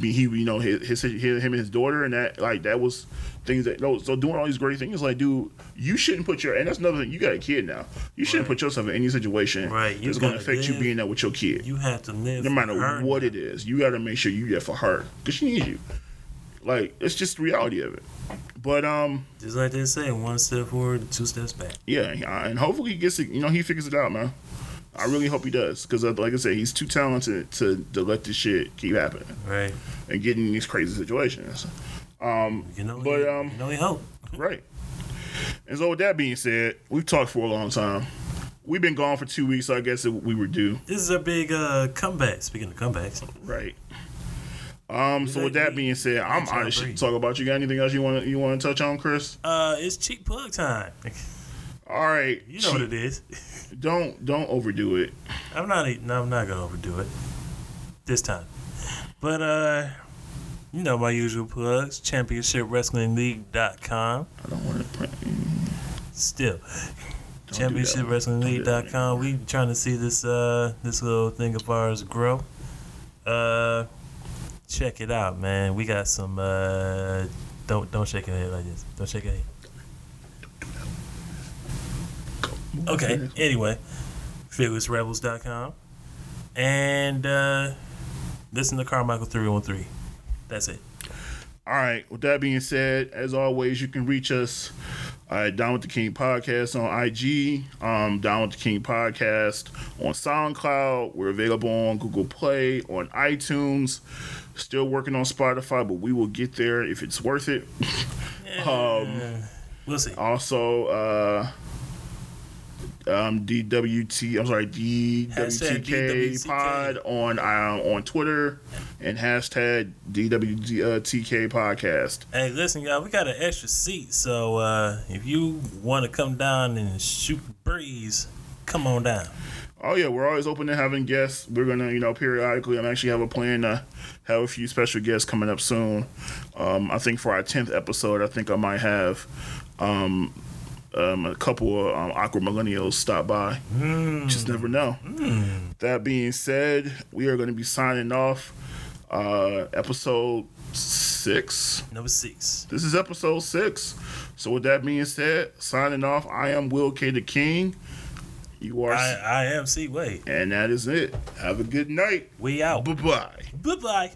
he, you know, his, his him and his daughter and that, like, that was... Things that no, so doing all these great things, like, dude, you shouldn't put your and that's another thing. You got a kid now. You shouldn't right. put yourself in any situation right. that's going to affect live. you being there with your kid. You have to live, no matter her. what it is. You got to make sure you're there for her because she needs you. Like, it's just the reality of it. But um, just like they say, one step forward, two steps back. Yeah, and hopefully he gets it. You know, he figures it out, man. I really hope he does because, like I said, he's too talented to, to let this shit keep happening. Right. And getting in these crazy situations. Um, you know, but you, um, you know, we hope. Right. And so, with that being said, we've talked for a long time. We've been gone for two weeks, so I guess it, we were due. This is a big uh, comeback. Speaking of comebacks, right. Um. Exactly. So with that being said, I'm honest to talk about. You got anything else you want you want to touch on, Chris? Uh, it's cheap plug time. All right. You know cheap. what it is. don't don't overdo it. I'm not. No, I'm not gonna overdo it this time. But uh. You know my usual plugs, championship wrestling league dot com. I don't want to print. Still, championship wrestling league dot com. We trying to see this uh this little thing of ours grow. Uh, check it out, man. We got some. Uh, don't don't shake your head like this. Don't shake your head. Okay. Anyway, fearless rebels dot com, and uh, listen to Carmichael three one three. That's it. All right. With that being said, as always, you can reach us at Down With The King Podcast on I G, um, Down With The King Podcast on SoundCloud. We're available on Google Play, on iTunes. Still working on Spotify, but we will get there if it's worth it. Yeah. um, we'll see. Also, uh, um, D W T, I'm sorry, D W T K Pod on um, on Twitter. And hashtag D W T K Podcast. Hey, listen, y'all, we got an extra seat, so uh, if you want to come down and shoot the breeze, come on down. Oh yeah, we're always open to having guests. We're gonna, you know, periodically. I'm actually have a plan to have a few special guests coming up soon. Um, I think for our tenth episode, I think I might have. Um, Um, a couple of um, awkward millennials stop by. Mm. Just never know. Mm. That being said, we are going to be signing off. Uh, episode six. Number six. This is episode six. So with that being said, signing off. I am Will K. The King. You are. I, I am C. Wade. And that is it. Have a good night. We out. Bye bye. Bye bye.